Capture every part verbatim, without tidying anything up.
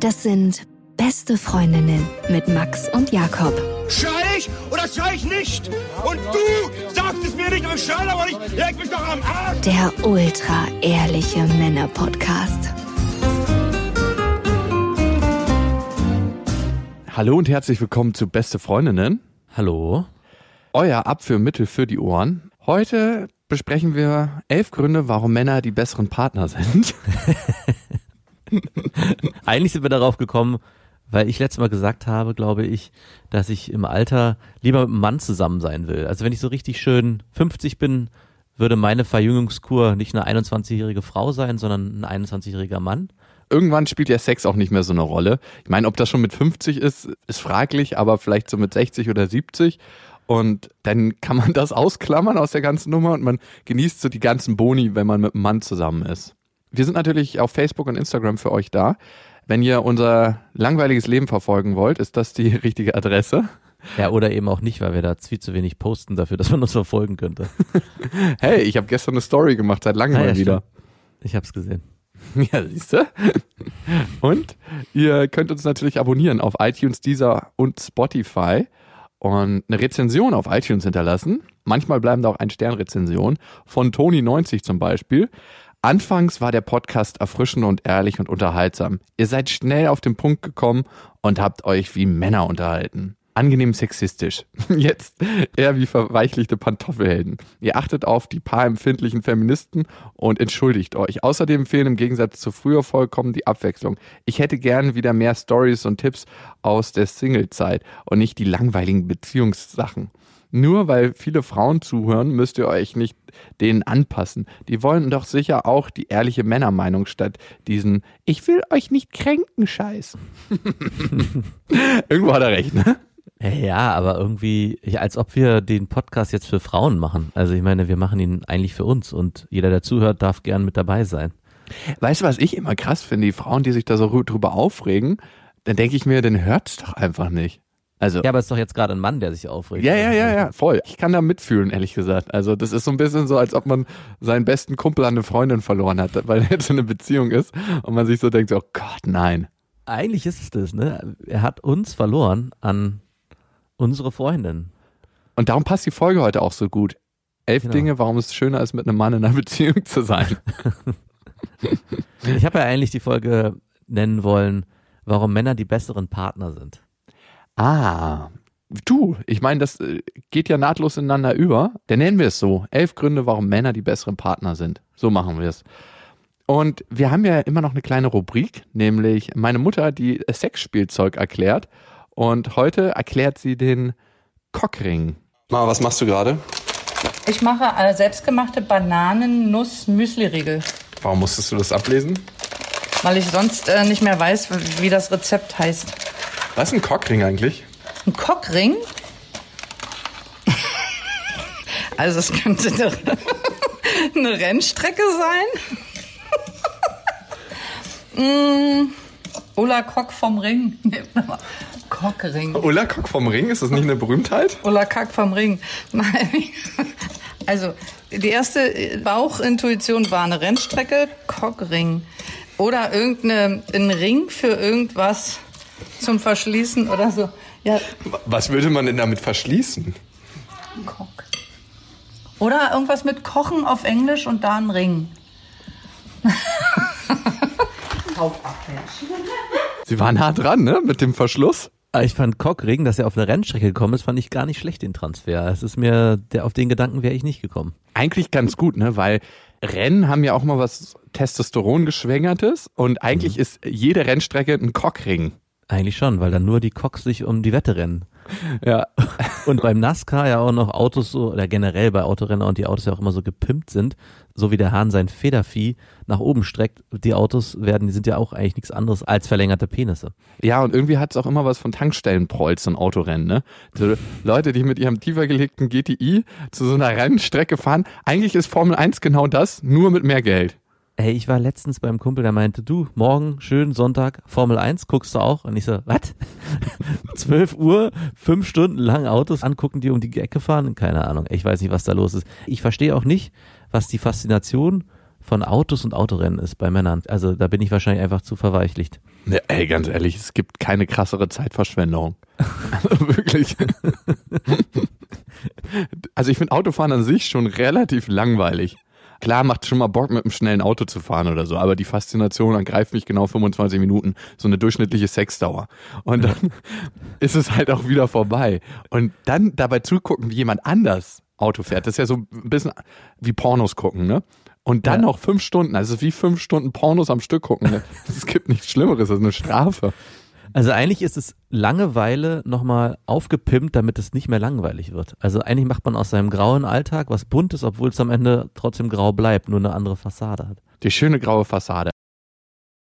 Das sind Beste Freundinnen mit Max und Jakob. Schrei ich oder schrei ich nicht? Und du sagst es mir nicht, aber ich schrei aber nicht. Leg mich doch am Arsch. Der ultra-ehrliche Männer-Podcast. Hallo und herzlich willkommen zu Beste Freundinnen. Hallo. Euer Abführmittel für die Ohren. Heute besprechen wir elf Gründe, warum Männer die besseren Partner sind. Eigentlich sind wir darauf gekommen, weil ich letztes Mal gesagt habe, glaube ich, dass ich im Alter lieber mit einem Mann zusammen sein will. Also wenn ich so richtig schön fünfzig bin, würde meine Verjüngungskur nicht eine einundzwanzigjährige Frau sein, sondern ein einundzwanzigjähriger Mann. Irgendwann spielt ja Sex auch nicht mehr so eine Rolle. Ich meine, ob das schon mit fünfzig ist, ist fraglich, aber vielleicht so mit sechzig oder siebzig. Und dann kann man das ausklammern aus der ganzen Nummer und man genießt so die ganzen Boni, wenn man mit einem Mann zusammen ist. Wir sind natürlich auf Facebook und Instagram für euch da. Wenn ihr unser langweiliges Leben verfolgen wollt, ist das die richtige Adresse. Ja, oder eben auch nicht, weil wir da viel zu wenig posten dafür, dass man uns verfolgen könnte. Hey, ich habe gestern eine Story gemacht, seit langem ah, mal ja, wieder. Stimmt. Ich habe es gesehen. Ja, siehst du? Und ihr könnt uns natürlich abonnieren auf iTunes, Deezer und Spotify und eine Rezension auf iTunes hinterlassen. Manchmal bleiben da auch ein-Stern-Rezensionen von Tony neunzig zum Beispiel. Anfangs war der Podcast erfrischend und ehrlich und unterhaltsam. Ihr seid schnell auf den Punkt gekommen und habt euch wie Männer unterhalten. Angenehm sexistisch. Jetzt eher wie verweichlichte Pantoffelhelden. Ihr achtet auf die paar empfindlichen Feministen und entschuldigt euch. Außerdem fehlen im Gegensatz zu früher vollkommen die Abwechslung. Ich hätte gern wieder mehr Stories und Tipps aus der Single-Zeit und nicht die langweiligen Beziehungssachen. Nur weil viele Frauen zuhören, müsst ihr euch nicht denen anpassen. Die wollen doch sicher auch die ehrliche Männermeinung statt diesen Ich will euch nicht kränken Scheiß. Irgendwo hat er recht, ne? Ja, aber irgendwie, als ob wir den Podcast jetzt für Frauen machen. Also ich meine, wir machen ihn eigentlich für uns und jeder, der zuhört, darf gern mit dabei sein. Weißt du, was ich immer krass finde? Die Frauen, die sich da so drüber aufregen, dann denke ich mir, dann hört's doch einfach nicht. Also, ja, aber es ist doch jetzt gerade ein Mann, der sich aufregt. Ja, ja, ja, ja, voll. Ich kann da mitfühlen, ehrlich gesagt. Also das ist so ein bisschen so, als ob man seinen besten Kumpel an eine Freundin verloren hat, weil er jetzt in einer Beziehung ist und man sich so denkt, oh Gott, nein. Eigentlich ist es das, ne? Er hat uns verloren an unsere Freundin. Und darum passt die Folge heute auch so gut. Elf genau. Dinge, warum es schöner ist, mit einem Mann in einer Beziehung zu sein. Ich habe ja eigentlich die Folge nennen wollen, warum Männer die besseren Partner sind. Ah, du, ich meine, das geht ja nahtlos ineinander über. Dann nennen wir es so. Elf Gründe, warum Männer die besseren Partner sind. So machen wir es. Und wir haben ja immer noch eine kleine Rubrik, nämlich meine Mutter, die Sexspielzeug erklärt. Und heute erklärt sie den Cockring. Mama, was machst du gerade? Ich mache selbstgemachte Bananen-Nuss-Müsli-Riegel. Warum musstest du das ablesen? Weil ich sonst äh, nicht mehr weiß, wie das Rezept heißt. Was ist ein Cockring eigentlich? Ein Cockring? Also es könnte eine, eine Rennstrecke sein. Mm, Ola Cock vom Ring. Cockring. Ola Cock vom Ring? Ist das nicht eine Berühmtheit? Ola Cock vom Ring. Nein. Also die erste Bauchintuition war eine Rennstrecke. Cockring. Oder irgendein Ring für irgendwas. Zum Verschließen oder so. Ja. Was würde man denn damit verschließen? Cock. Oder irgendwas mit Kochen auf Englisch und da ein Ring. Sie waren hart dran, ne? Mit dem Verschluss. Ich fand Cockring, dass er auf eine Rennstrecke gekommen ist, fand ich gar nicht schlecht, den Transfer. Es ist mir, der, auf den Gedanken wäre ich nicht gekommen. Eigentlich ganz gut, ne? Weil Rennen haben ja auch mal was Testosteron-geschwängertes und eigentlich mhm. ist jede Rennstrecke ein Cockring. Eigentlich schon, weil dann nur die Cocks sich um die Wette rennen. Ja. Und beim NASCAR ja auch noch Autos so, oder generell bei Autorennen und die Autos ja auch immer so gepimpt sind, so wie der Hahn sein Federvieh nach oben streckt, die Autos werden, die sind ja auch eigentlich nichts anderes als verlängerte Penisse. Ja, und irgendwie hat es auch immer was von Tankstellenprolls, so ein Autorennen, ne? So Leute, die mit ihrem tiefer gelegten G T I zu so einer Rennstrecke fahren, eigentlich ist Formel eins genau das, nur mit mehr Geld. Hey, ich war letztens beim Kumpel, der meinte, du, morgen, schön, Sonntag, Formel eins, guckst du auch? Und ich so, was? zwölf Uhr, fünf Stunden lang Autos angucken, die um die Ecke fahren? Keine Ahnung, ich weiß nicht, was da los ist. Ich verstehe auch nicht, was die Faszination von Autos und Autorennen ist bei Männern. Also da bin ich wahrscheinlich einfach zu verweichlicht. Ja, ey, ganz ehrlich, es gibt keine krassere Zeitverschwendung. Also wirklich. Also ich finde Autofahren an sich schon relativ langweilig. Klar, macht schon mal Bock, mit einem schnellen Auto zu fahren oder so, aber die Faszination ergreift mich genau fünfundzwanzig Minuten, so eine durchschnittliche Sexdauer. Und dann ist es halt auch wieder vorbei. Und dann dabei zugucken, wie jemand anders Auto fährt, das ist ja so ein bisschen wie Pornos gucken, ne? Und dann ja. noch fünf Stunden, also wie fünf Stunden Pornos am Stück gucken, ne? Es gibt nichts Schlimmeres, das ist eine Strafe. Also eigentlich ist es Langeweile nochmal aufgepimpt, damit es nicht mehr langweilig wird. Also eigentlich macht man aus seinem grauen Alltag was Buntes, obwohl es am Ende trotzdem grau bleibt, nur eine andere Fassade hat. Die schöne graue Fassade.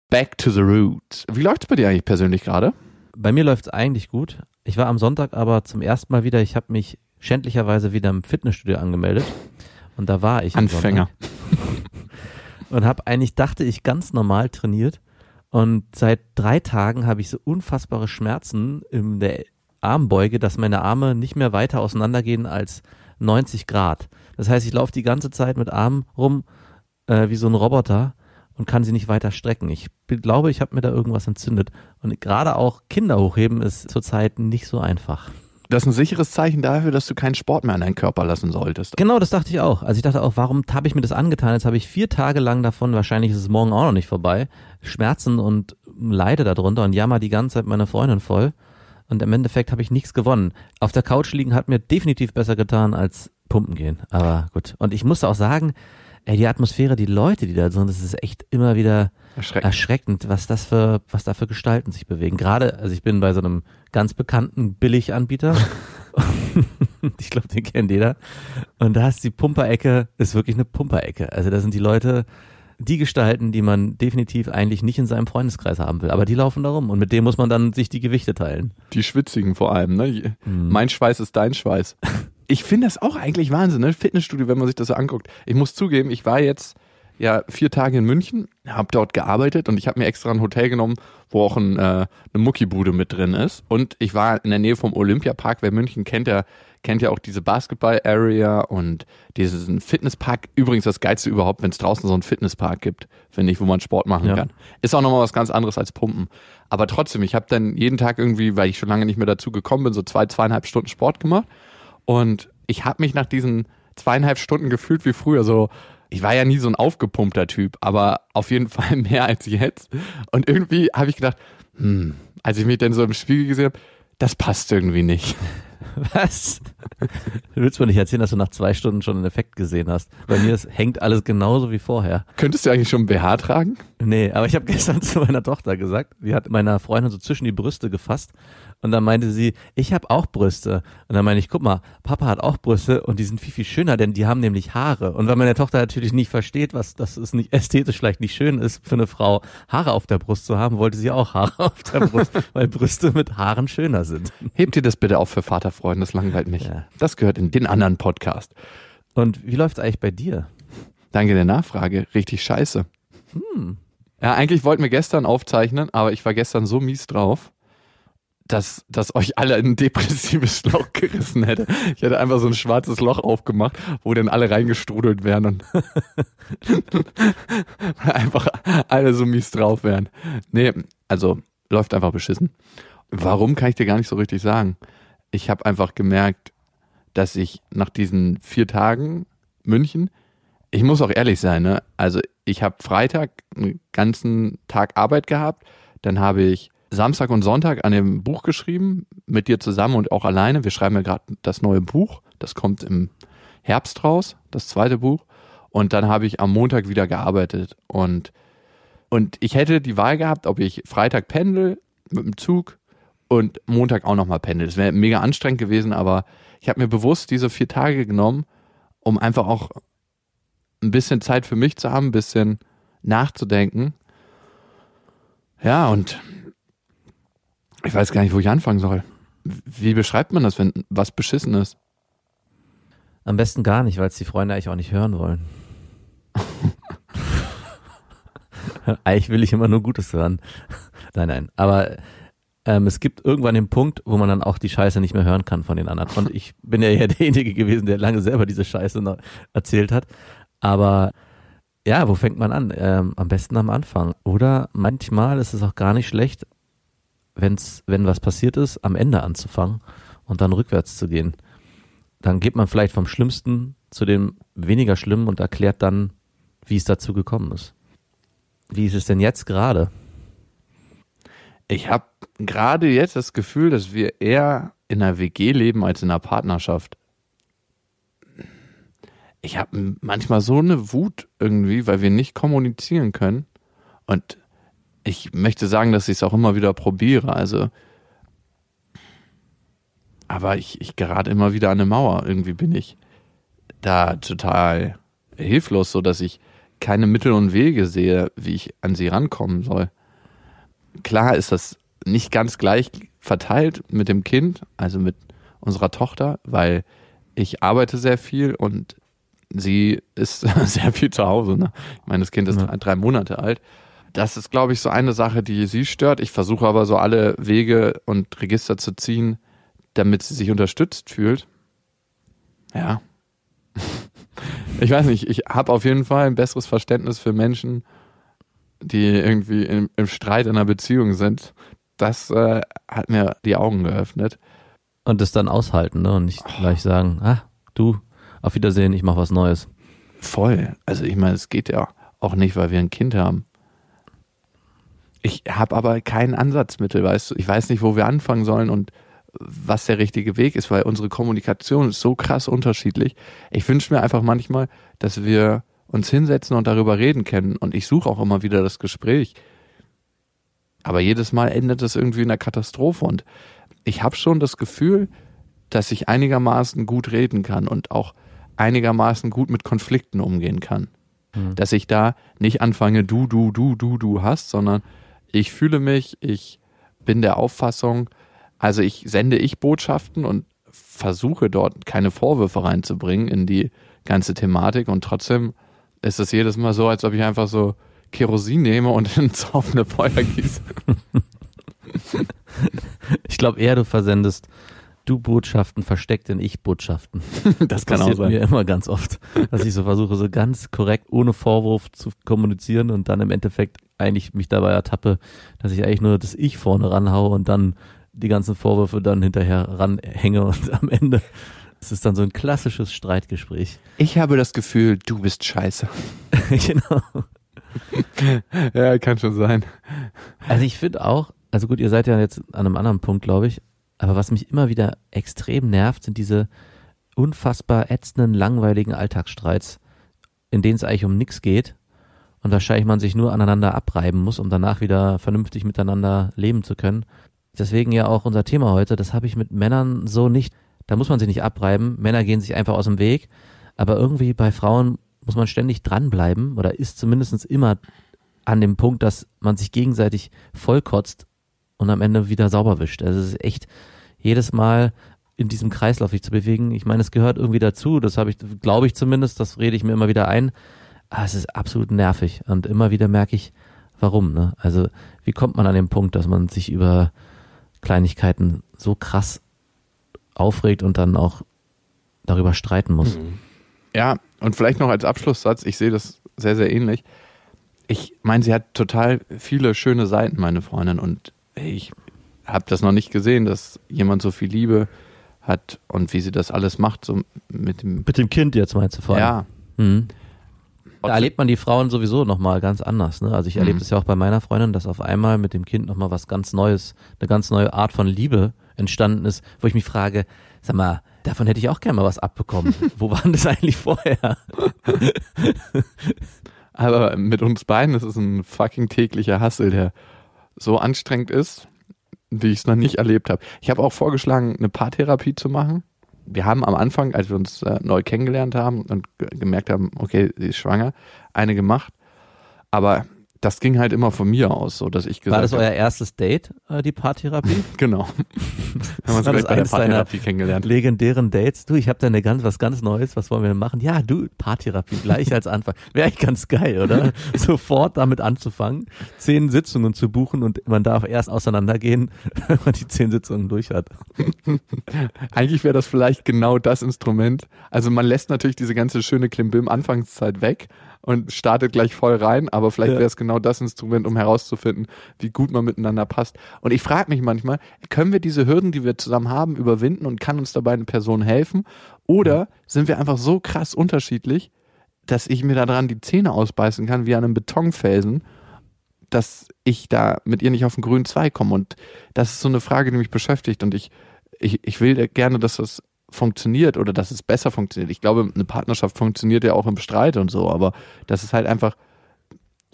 Back to the roots. Wie läuft's bei dir eigentlich persönlich gerade? Bei mir läuft's eigentlich gut. Ich war am Sonntag aber zum ersten Mal wieder, ich habe mich schändlicherweise wieder im Fitnessstudio angemeldet und da war ich. Anfänger. Und habe eigentlich, dachte ich, ganz normal trainiert. Und seit drei Tagen habe ich so unfassbare Schmerzen in der Armbeuge, dass meine Arme nicht mehr weiter auseinandergehen als neunzig Grad. Das heißt, ich laufe die ganze Zeit mit Armen rum äh, wie so ein Roboter und kann sie nicht weiter strecken. Ich glaube, ich habe mir da irgendwas entzündet. Und gerade auch Kinder hochheben ist zurzeit nicht so einfach. Das ist ein sicheres Zeichen dafür, dass du keinen Sport mehr an deinen Körper lassen solltest. Genau, das dachte ich auch. Also ich dachte auch, warum habe ich mir das angetan? Jetzt habe ich vier Tage lang davon, wahrscheinlich ist es morgen auch noch nicht vorbei, Schmerzen und leide darunter und jammer die ganze Zeit meine Freundin voll. Und im Endeffekt habe ich nichts gewonnen. Auf der Couch liegen hat mir definitiv besser getan als pumpen gehen. Aber gut. Und ich musste auch sagen, ey, die Atmosphäre, die Leute, die da sind, das ist echt immer wieder erschreckend, erschreckend was, das für, was da für Gestalten sich bewegen. Gerade, also ich bin bei so einem ganz bekannten Billiganbieter. Ich glaube, den kennt jeder. Und da ist die Pumperecke, ist wirklich eine Pumperecke. Also da sind die Leute, die Gestalten, die man definitiv eigentlich nicht in seinem Freundeskreis haben will. Aber die laufen da rum und mit denen muss man dann sich die Gewichte teilen. Die Schwitzigen vor allem, ne? Mhm. Mein Schweiß ist dein Schweiß. Ich finde das auch eigentlich Wahnsinn, ne? Fitnessstudio, wenn man sich das so anguckt. Ich muss zugeben, ich war jetzt ja vier Tage in München, habe dort gearbeitet und ich habe mir extra ein Hotel genommen, wo auch ein, äh, eine Muckibude mit drin ist. Und ich war in der Nähe vom Olympiapark. Wer München kennt, der kennt ja auch diese Basketball-Area und diesen Fitnesspark. Übrigens das Geilste überhaupt, wenn es draußen so einen Fitnesspark gibt, finde ich, wo man Sport machen ja. kann. Ist auch nochmal was ganz anderes als Pumpen. Aber trotzdem, ich habe dann jeden Tag irgendwie, weil ich schon lange nicht mehr dazu gekommen bin, so zwei, zweieinhalb Stunden Sport gemacht. Und ich habe mich nach diesen zweieinhalb Stunden gefühlt wie früher. So, ich war ja nie so ein aufgepumpter Typ, aber auf jeden Fall mehr als jetzt. Und irgendwie habe ich gedacht, hm, als ich mich dann so im Spiegel gesehen habe, das passt irgendwie nicht. Was? Du willst mir nicht erzählen, dass du nach zwei Stunden schon einen Effekt gesehen hast. Bei mir ist, hängt alles genauso wie vorher. Könntest du eigentlich schon ein B H tragen? Nee, aber ich habe gestern zu meiner Tochter gesagt, die hat meiner Freundin so zwischen die Brüste gefasst und dann meinte sie, ich habe auch Brüste. Und dann meine ich, guck mal, Papa hat auch Brüste und die sind viel, viel schöner, denn die haben nämlich Haare. Und weil meine Tochter natürlich nicht versteht, was, dass es nicht ästhetisch vielleicht nicht schön ist, für eine Frau Haare auf der Brust zu haben, wollte sie auch Haare auf der Brust, weil Brüste mit Haaren schöner sind. Hebt ihr das bitte auf für Vater? Freunde, das langweilt mich. Ja. Das gehört in den anderen Podcast. Und wie läuft's eigentlich bei dir? Danke der Nachfrage. Richtig scheiße. Hm. Ja, eigentlich wollten wir gestern aufzeichnen, aber ich war gestern so mies drauf, dass, dass euch alle ein depressives Loch gerissen hätte. Ich hätte einfach so ein schwarzes Loch aufgemacht, wo dann alle reingestrudelt wären und einfach alle so mies drauf wären. Nee, also läuft einfach beschissen. Warum, kann ich dir gar nicht so richtig sagen. Ich habe einfach gemerkt, dass ich nach diesen vier Tagen München, ich muss auch ehrlich sein, ne? Also ich habe Freitag einen ganzen Tag Arbeit gehabt, dann habe ich Samstag und Sonntag an dem Buch geschrieben, mit dir zusammen und auch alleine. Wir schreiben ja gerade das neue Buch, das kommt im Herbst raus, das zweite Buch. Und dann habe ich am Montag wieder gearbeitet. Und, und ich hätte die Wahl gehabt, ob ich Freitag pendel mit dem Zug, und Montag auch nochmal pendeln. Das wäre mega anstrengend gewesen, aber ich habe mir bewusst diese vier Tage genommen, um einfach auch ein bisschen Zeit für mich zu haben, ein bisschen nachzudenken. Ja, und ich weiß gar nicht, wo ich anfangen soll. Wie beschreibt man das, wenn was beschissen ist? Am besten gar nicht, weil es die Freunde eigentlich auch nicht hören wollen. Eigentlich will ich immer nur Gutes hören. Nein, nein. Aber ähm, es gibt irgendwann den Punkt, wo man dann auch die Scheiße nicht mehr hören kann von den anderen. Und ich bin ja eher derjenige gewesen, der lange selber diese Scheiße noch erzählt hat. Aber ja, wo fängt man an? Ähm, am besten am Anfang. Oder manchmal ist es auch gar nicht schlecht, wenn's, wenn was passiert ist, am Ende anzufangen und dann rückwärts zu gehen. Dann geht man vielleicht vom Schlimmsten zu dem weniger Schlimmen und erklärt dann, wie es dazu gekommen ist. Wie ist es denn jetzt gerade? Ich habe gerade jetzt das Gefühl, dass wir eher in einer W G leben als in einer Partnerschaft. Ich habe manchmal so eine Wut irgendwie, weil wir nicht kommunizieren können. Und ich möchte sagen, dass ich es auch immer wieder probiere. Also, aber ich, ich gerate immer wieder an eine Mauer. Irgendwie bin ich da total hilflos, so dass ich keine Mittel und Wege sehe, wie ich an sie rankommen soll. Klar ist das nicht ganz gleich verteilt mit dem Kind, also mit unserer Tochter, weil ich arbeite sehr viel und sie ist sehr viel zu Hause. Ne? Ich meine, das Kind ist ja drei Monate alt. Das ist, glaube ich, so eine Sache, die sie stört. Ich versuche aber so alle Wege und Register zu ziehen, damit sie sich unterstützt fühlt. Ja. Ich weiß nicht, ich habe auf jeden Fall ein besseres Verständnis für Menschen, die irgendwie im, im Streit in einer Beziehung sind. Das äh, hat mir die Augen geöffnet. Und das dann aushalten, ne? Und nicht oh. gleich sagen, ah, du, auf Wiedersehen, ich mache was Neues. Voll. Also ich meine, es geht ja auch nicht, weil wir ein Kind haben. Ich habe aber kein Ansatzmittel, weißt du. Ich weiß nicht, wo wir anfangen sollen und was der richtige Weg ist, weil unsere Kommunikation ist so krass unterschiedlich. Ich wünsche mir einfach manchmal, dass wir uns hinsetzen und darüber reden können. Und ich suche auch immer wieder das Gespräch. Aber jedes Mal endet es irgendwie in einer Katastrophe. Und ich habe schon das Gefühl, dass ich einigermaßen gut reden kann und auch einigermaßen gut mit Konflikten umgehen kann. Mhm. Dass ich da nicht anfange, du, du, du, du, du hast, sondern ich fühle mich, ich bin der Auffassung, also ich sende ich Botschaften und versuche dort keine Vorwürfe reinzubringen in die ganze Thematik und trotzdem ist es jedes Mal so, als ob ich einfach so Kerosin nehme und ins offene Feuer gieße. Ich glaube eher, du versendest Du-Botschaften versteckt in Ich-Botschaften. Das, das kann passiert auch sein. Mir immer ganz oft, dass ich so versuche, so ganz korrekt, ohne Vorwurf zu kommunizieren und dann im Endeffekt eigentlich mich dabei ertappe, dass ich eigentlich nur das Ich vorne ranhaue und dann die ganzen Vorwürfe dann hinterher ranhänge und am Ende ist es dann so ein klassisches Streitgespräch. Ich habe das Gefühl, du bist scheiße. Genau. Ja, kann schon sein. Also ich finde auch, also gut, ihr seid ja jetzt an einem anderen Punkt, glaube ich, aber was mich immer wieder extrem nervt, sind diese unfassbar ätzenden, langweiligen Alltagsstreits, in denen es eigentlich um nichts geht und wahrscheinlich man sich nur aneinander abreiben muss, um danach wieder vernünftig miteinander leben zu können. Deswegen ja auch unser Thema heute, das habe ich mit Männern so nicht, da muss man sich nicht abreiben, Männer gehen sich einfach aus dem Weg, aber irgendwie bei Frauen muss man ständig dranbleiben oder ist zumindest immer an dem Punkt, dass man sich gegenseitig vollkotzt und am Ende wieder sauber wischt. Also es ist echt jedes Mal in diesem Kreislauf sich zu bewegen, ich meine, es gehört irgendwie dazu, das habe ich, glaube ich zumindest, das rede ich mir immer wieder ein, aber es ist absolut nervig und immer wieder merke ich, warum, ne? Also wie kommt man an den Punkt, dass man sich über Kleinigkeiten so krass aufregt und dann auch darüber streiten muss. Ja, und vielleicht noch als Abschlusssatz, ich sehe das sehr, sehr ähnlich. Ich meine, sie hat total viele schöne Seiten, meine Freundin, und ich habe das noch nicht gesehen, dass jemand so viel Liebe hat und wie sie das alles macht. So mit dem, mit dem Kind jetzt meinst du vor allem? Ja. Mhm. Da erlebt man die Frauen sowieso nochmal ganz anders. Ne? Also ich erlebe das ja auch bei meiner Freundin, dass auf einmal mit dem Kind nochmal was ganz Neues, eine ganz neue Art von Liebe entstanden ist, wo ich mich frage, sag mal, davon hätte ich auch gerne mal was abbekommen. Wo war denn das eigentlich vorher? Aber mit uns beiden ist es ein fucking täglicher Hassel, der so anstrengend ist, wie ich es noch nicht erlebt habe. Ich habe auch vorgeschlagen, eine Paartherapie zu machen. Wir haben am Anfang, als wir uns äh, neu kennengelernt haben und g- gemerkt haben, okay, sie ist schwanger, eine gemacht. Aber das ging halt immer von mir aus, so dass ich gesagt habe. War das euer erstes Date, äh, die Paartherapie? Genau. Haben wir uns bei der Paartherapie kennengelernt. Legendären Dates. Du, ich habe da eine ganz, was ganz Neues, was wollen wir denn machen? Ja, du, Paartherapie, gleich als Anfang. Wäre eigentlich ganz geil, oder? Sofort damit anzufangen, zehn Sitzungen zu buchen und man darf erst auseinandergehen, wenn man die zehn Sitzungen durch hat. Eigentlich wäre das vielleicht genau das Instrument. Also man lässt natürlich diese ganze schöne Klimbim-Anfangszeit weg und startet gleich voll rein, aber vielleicht ja. wäre es genau das Instrument, um herauszufinden, wie gut man miteinander passt. Und ich frage mich manchmal, können wir diese Hürden, die wir zusammen haben, überwinden und kann uns dabei eine Person helfen? Oder sind wir einfach so krass unterschiedlich, dass ich mir daran die Zähne ausbeißen kann, wie an einem Betonfelsen, dass ich da mit ihr nicht auf den grünen Zweig komme? Und das ist so eine Frage, die mich beschäftigt. Und ich, ich, ich will gerne, dass das funktioniert oder dass es besser funktioniert. Ich glaube, eine Partnerschaft funktioniert ja auch im Streit und so, aber das ist halt einfach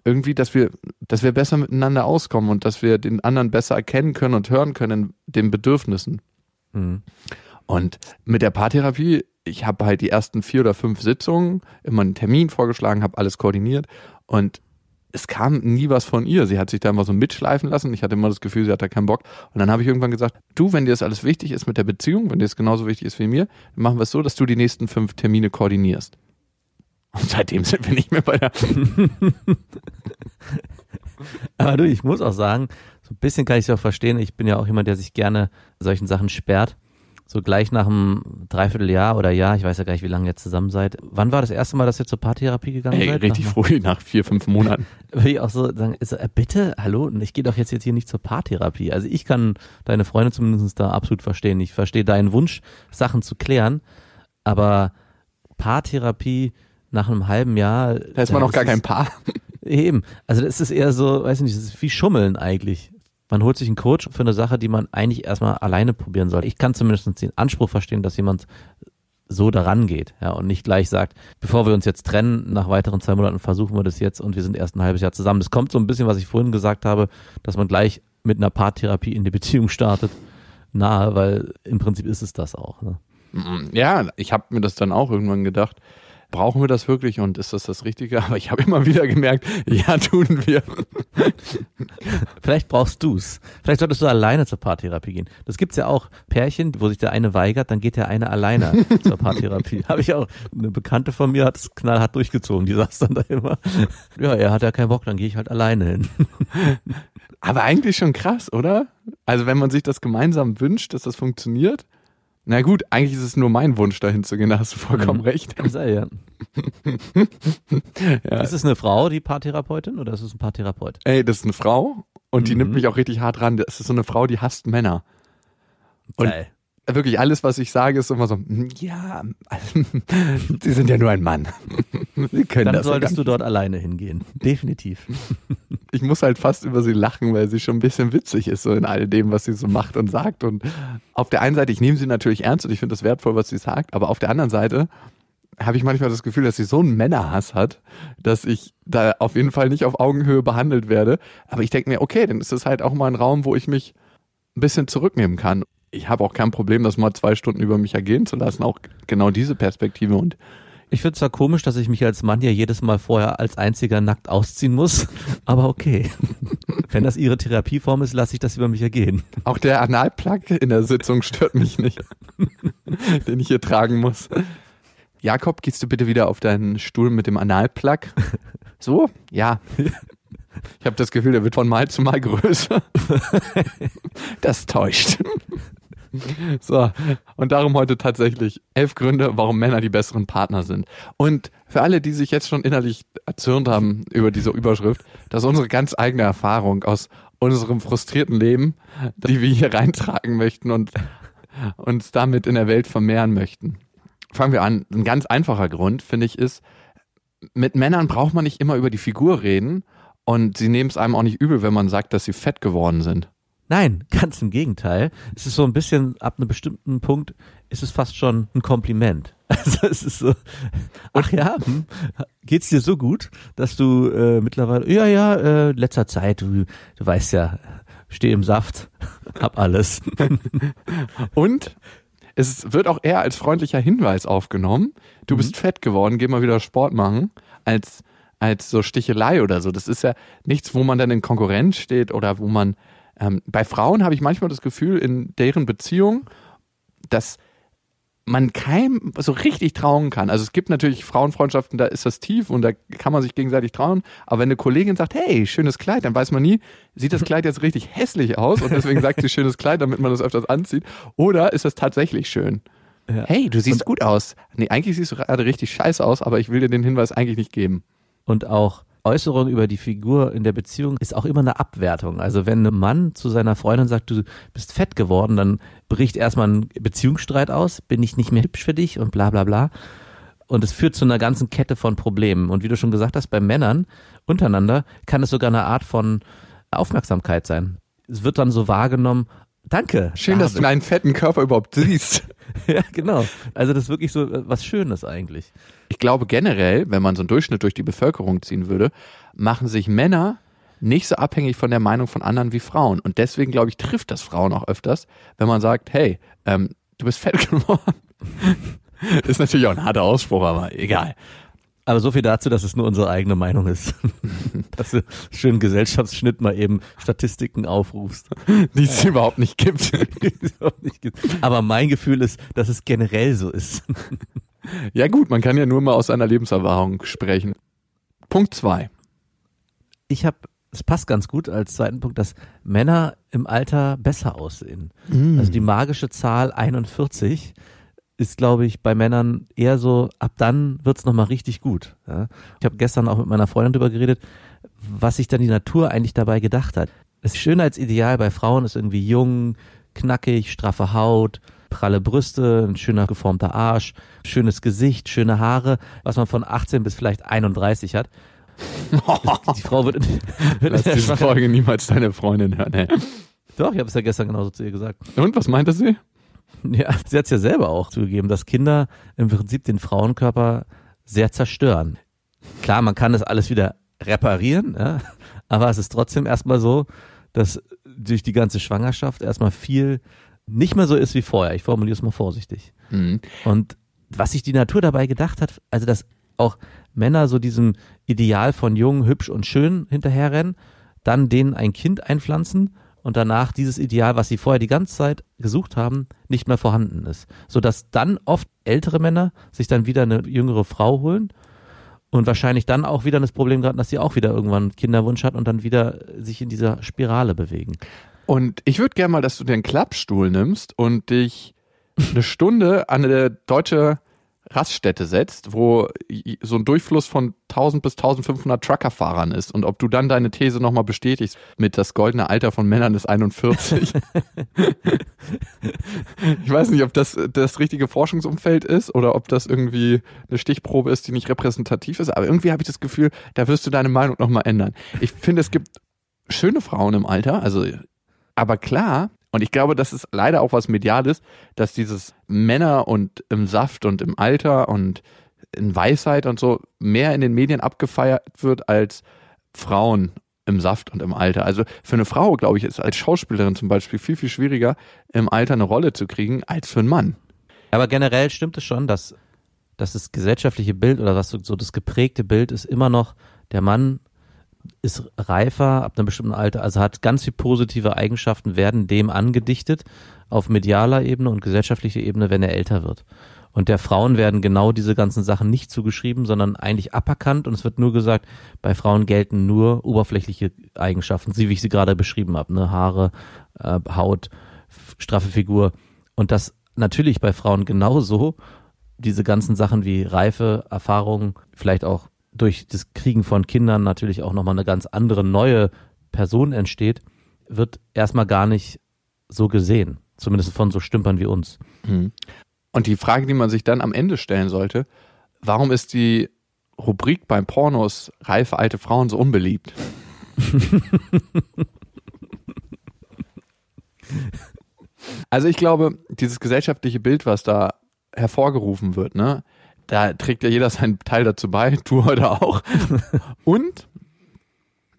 irgendwie, dass wir, dass wir besser miteinander auskommen und dass wir den anderen besser erkennen können und hören können in den Bedürfnissen. Mhm. Und mit der Paartherapie, ich habe halt die ersten vier oder fünf Sitzungen immer einen Termin vorgeschlagen, habe alles koordiniert und es kam nie was von ihr. Sie hat sich da immer so mitschleifen lassen. Ich hatte immer das Gefühl, sie hat da keinen Bock. Und dann habe ich irgendwann gesagt, du, wenn dir das alles wichtig ist mit der Beziehung, wenn dir das genauso wichtig ist wie mir, dann machen wir es so, dass du die nächsten fünf Termine koordinierst. Und seitdem sind wir nicht mehr bei der... Aber du, ich muss auch sagen, so ein bisschen kann ich es auch verstehen. Ich bin ja auch jemand, der sich gerne solchen Sachen sperrt. So gleich nach einem Dreivierteljahr oder Jahr, ich weiß ja gar nicht, wie lange ihr zusammen seid. Wann war das erste Mal, dass ihr zur Paartherapie gegangen Ey, seid? Richtig nach, früh, nach vier, fünf Monaten. Würde ich auch so sagen, so, bitte, hallo, ich gehe doch jetzt, jetzt hier nicht zur Paartherapie. Also ich kann deine Freunde zumindest da absolut verstehen. Ich verstehe deinen Wunsch, Sachen zu klären, aber Paartherapie nach einem halben Jahr... Da ist man noch gar kein Paar. Eben, also das ist eher so, weiß nicht, das ist wie Schummeln eigentlich. Man holt sich einen Coach für eine Sache, die man eigentlich erstmal alleine probieren soll. Ich kann zumindest den Anspruch verstehen, dass jemand so daran geht, ja, und nicht gleich sagt, bevor wir uns jetzt trennen, nach weiteren zwei Monaten versuchen wir das jetzt und wir sind erst ein halbes Jahr zusammen. Das kommt so ein bisschen, was ich vorhin gesagt habe, dass man gleich mit einer Paartherapie in die Beziehung startet, nahe, weil im Prinzip ist es das auch. Ne? Ja, ich habe mir das dann auch irgendwann gedacht. Brauchen wir das wirklich und ist das das Richtige? Aber ich habe immer wieder gemerkt, ja, tun wir. Vielleicht brauchst du es. Vielleicht solltest du alleine zur Paartherapie gehen. Das gibt es ja auch Pärchen, wo sich der eine weigert, dann geht der eine alleine zur Paartherapie. Habe ich auch. Eine Bekannte von mir hat es knallhart durchgezogen. Die saß dann da immer. Ja, er hat ja keinen Bock, dann gehe ich halt alleine hin. Aber eigentlich schon krass, oder? Also wenn man sich das gemeinsam wünscht, dass das funktioniert. Na gut, eigentlich ist es nur mein Wunsch, dahin zu gehen, da hast du vollkommen mhm. recht. Das sei ja. ja. Ist es eine Frau, die Paartherapeutin, oder ist es ein Paartherapeut? Ey, das ist eine Frau und mhm. die nimmt mich auch richtig hart ran. Das ist so eine Frau, die hasst Männer. Und Geil. Wirklich alles, was ich sage, ist immer so, ja, sie sind ja nur ein Mann. Sie können Dann das solltest du dort alleine hingehen, definitiv. Ich muss halt fast über sie lachen, weil sie schon ein bisschen witzig ist, so in all dem, was sie so macht und sagt. Und auf der einen Seite, ich nehme sie natürlich ernst und ich finde das wertvoll, was sie sagt, aber auf der anderen Seite habe ich manchmal das Gefühl, dass sie so einen Männerhass hat, dass ich da auf jeden Fall nicht auf Augenhöhe behandelt werde. Aber ich denke mir, okay, dann ist das halt auch mal ein Raum, wo ich mich ein bisschen zurücknehmen kann. Ich habe auch kein Problem, das mal zwei Stunden über mich ergehen zu lassen, auch genau diese Perspektive. Und ich finde es zwar komisch, dass ich mich als Mann ja jedes Mal vorher als einziger nackt ausziehen muss, aber okay. Wenn das ihre Therapieform ist, lasse ich das über mich ergehen. Auch der Analplug in der Sitzung stört mich nicht, den ich hier tragen muss. Jakob, gehst du bitte wieder auf deinen Stuhl mit dem Analplug? So? Ja. Ich habe das Gefühl, der wird von Mal zu Mal größer. Das täuscht. So, und darum heute tatsächlich elf Gründe, warum Männer die besseren Partner sind. Und für alle, die sich jetzt schon innerlich erzürnt haben über diese Überschrift, das ist unsere ganz eigene Erfahrung aus unserem frustrierten Leben, die wir hier reintragen möchten und uns damit in der Welt vermehren möchten. Fangen wir an. Ein ganz einfacher Grund, finde ich, ist, mit Männern braucht man nicht immer über die Figur reden und sie nehmen es einem auch nicht übel, wenn man sagt, dass sie fett geworden sind. Nein, ganz im Gegenteil. Es ist so ein bisschen, ab einem bestimmten Punkt ist es fast schon ein Kompliment. Also es ist so, ach ja, hm, geht's dir so gut, dass du äh, mittlerweile, ja, ja, äh, letzter Zeit, du, du weißt ja, steh im Saft, hab alles. Und es wird auch eher als freundlicher Hinweis aufgenommen. Du bist mhm. fett geworden, geh mal wieder Sport machen, als als so Stichelei oder so. Das ist ja nichts, wo man dann in Konkurrenz steht oder wo man, ähm, bei Frauen habe ich manchmal das Gefühl, in deren Beziehung, dass man keinem so richtig trauen kann. Also es gibt natürlich Frauenfreundschaften, da ist das tief und da kann man sich gegenseitig trauen. Aber wenn eine Kollegin sagt, hey, schönes Kleid, dann weiß man nie, sieht das Kleid jetzt richtig hässlich aus und deswegen sagt sie schönes Kleid, damit man das öfters anzieht. Oder ist das tatsächlich schön? Ja. Hey, du siehst und gut aus. Nee, eigentlich siehst du gerade richtig scheiße aus, aber ich will dir den Hinweis eigentlich nicht geben. Und auch Äußerung über die Figur in der Beziehung ist auch immer eine Abwertung. Also wenn ein Mann zu seiner Freundin sagt, du bist fett geworden, dann bricht erstmal ein Beziehungsstreit aus, bin ich nicht mehr hübsch für dich und bla bla bla. Und es führt zu einer ganzen Kette von Problemen. Und wie du schon gesagt hast, bei Männern untereinander kann es sogar eine Art von Aufmerksamkeit sein. Es wird dann so wahrgenommen, danke. Schön, dass du meinen fetten Körper überhaupt siehst. Ja, genau. Also das ist wirklich so was Schönes eigentlich. Ich glaube generell, wenn man so einen Durchschnitt durch die Bevölkerung ziehen würde, machen sich Männer nicht so abhängig von der Meinung von anderen wie Frauen. Und deswegen, glaube ich, trifft das Frauen auch öfters, wenn man sagt, hey, ähm, du bist fett geworden. Ist natürlich auch ein harter Ausspruch, aber egal. Aber so viel dazu, dass es nur unsere eigene Meinung ist. Dass du schön Gesellschaftsschnitt mal eben Statistiken aufrufst. Die es ja. überhaupt nicht gibt. Aber mein Gefühl ist, dass es generell so ist. Ja gut, man kann ja nur mal aus seiner Lebenserfahrung sprechen. Punkt zwei. Ich habe, es passt ganz gut als zweiten Punkt, dass Männer im Alter besser aussehen. Mm. Also die magische Zahl einundvierzig ist, glaube ich, bei Männern eher so, ab dann wird's nochmal richtig gut. Ja? Ich habe gestern auch mit meiner Freundin drüber geredet, was sich dann die Natur eigentlich dabei gedacht hat. Das Schönheitsideal bei Frauen ist irgendwie jung, knackig, straffe Haut, pralle Brüste, ein schöner geformter Arsch, schönes Gesicht, schöne Haare, was man von achtzehn bis vielleicht einunddreißig hat. Die Frau wird in, wird Lass in der diese Folge niemals deine Freundin hören. Ey. Doch, ich habe es ja gestern genauso zu ihr gesagt. Und, was meinte sie? Ja, sie hat es ja selber auch zugegeben, dass Kinder im Prinzip den Frauenkörper sehr zerstören. Klar, man kann das alles wieder reparieren, ja, aber es ist trotzdem erstmal so, dass durch die ganze Schwangerschaft erstmal viel nicht mehr so ist wie vorher. Ich formuliere es mal vorsichtig. Mhm. Und was sich die Natur dabei gedacht hat, also dass auch Männer so diesem Ideal von jung, hübsch und schön hinterherrennen, dann denen ein Kind einpflanzen und danach dieses Ideal, was sie vorher die ganze Zeit gesucht haben, nicht mehr vorhanden ist. Sodass dann oft ältere Männer sich dann wieder eine jüngere Frau holen und wahrscheinlich dann auch wieder das Problem geraten, dass sie auch wieder irgendwann einen Kinderwunsch hat und dann wieder sich in dieser Spirale bewegen. Und ich würde gerne mal, dass du dir einen Klappstuhl nimmst und dich eine Stunde an eine deutsche Raststätte setzt, wo so ein Durchfluss von tausend bis tausendfünfhundert Truckerfahrern ist und ob du dann deine These nochmal bestätigst mit das goldene Alter von Männern ist einundvierzig. Ich weiß nicht, ob das das richtige Forschungsumfeld ist oder ob das irgendwie eine Stichprobe ist, die nicht repräsentativ ist, aber irgendwie habe ich das Gefühl, da wirst du deine Meinung nochmal ändern. Ich finde, es gibt schöne Frauen im Alter, also aber klar, und ich glaube, das ist leider auch was Mediales, dass dieses Männer und im Saft und im Alter und in Weisheit und so mehr in den Medien abgefeiert wird als Frauen im Saft und im Alter. Also für eine Frau, glaube ich, ist als Schauspielerin zum Beispiel viel, viel schwieriger, im Alter eine Rolle zu kriegen als für einen Mann. Aber generell stimmt es schon, dass, dass das gesellschaftliche Bild oder was so das geprägte Bild ist immer noch der Mann ist reifer ab einem bestimmten Alter, also hat ganz viele positive Eigenschaften, werden dem angedichtet auf medialer Ebene und gesellschaftlicher Ebene, wenn er älter wird. Und der Frauen werden genau diese ganzen Sachen nicht zugeschrieben, sondern eigentlich aberkannt und es wird nur gesagt, bei Frauen gelten nur oberflächliche Eigenschaften, wie ich sie gerade beschrieben habe, ne? Haare, äh, Haut, straffe Figur und das natürlich bei Frauen genauso, diese ganzen Sachen wie Reife, Erfahrung, vielleicht auch durch das Kriegen von Kindern natürlich auch nochmal eine ganz andere neue Person entsteht, wird erstmal gar nicht so gesehen. Zumindest von so Stümpern wie uns. Und die Frage, die man sich dann am Ende stellen sollte, warum ist die Rubrik beim Pornos reife alte Frauen so unbeliebt? Also ich glaube, dieses gesellschaftliche Bild, was da hervorgerufen wird, ne? Da trägt ja jeder seinen Teil dazu bei, tu heute auch. Und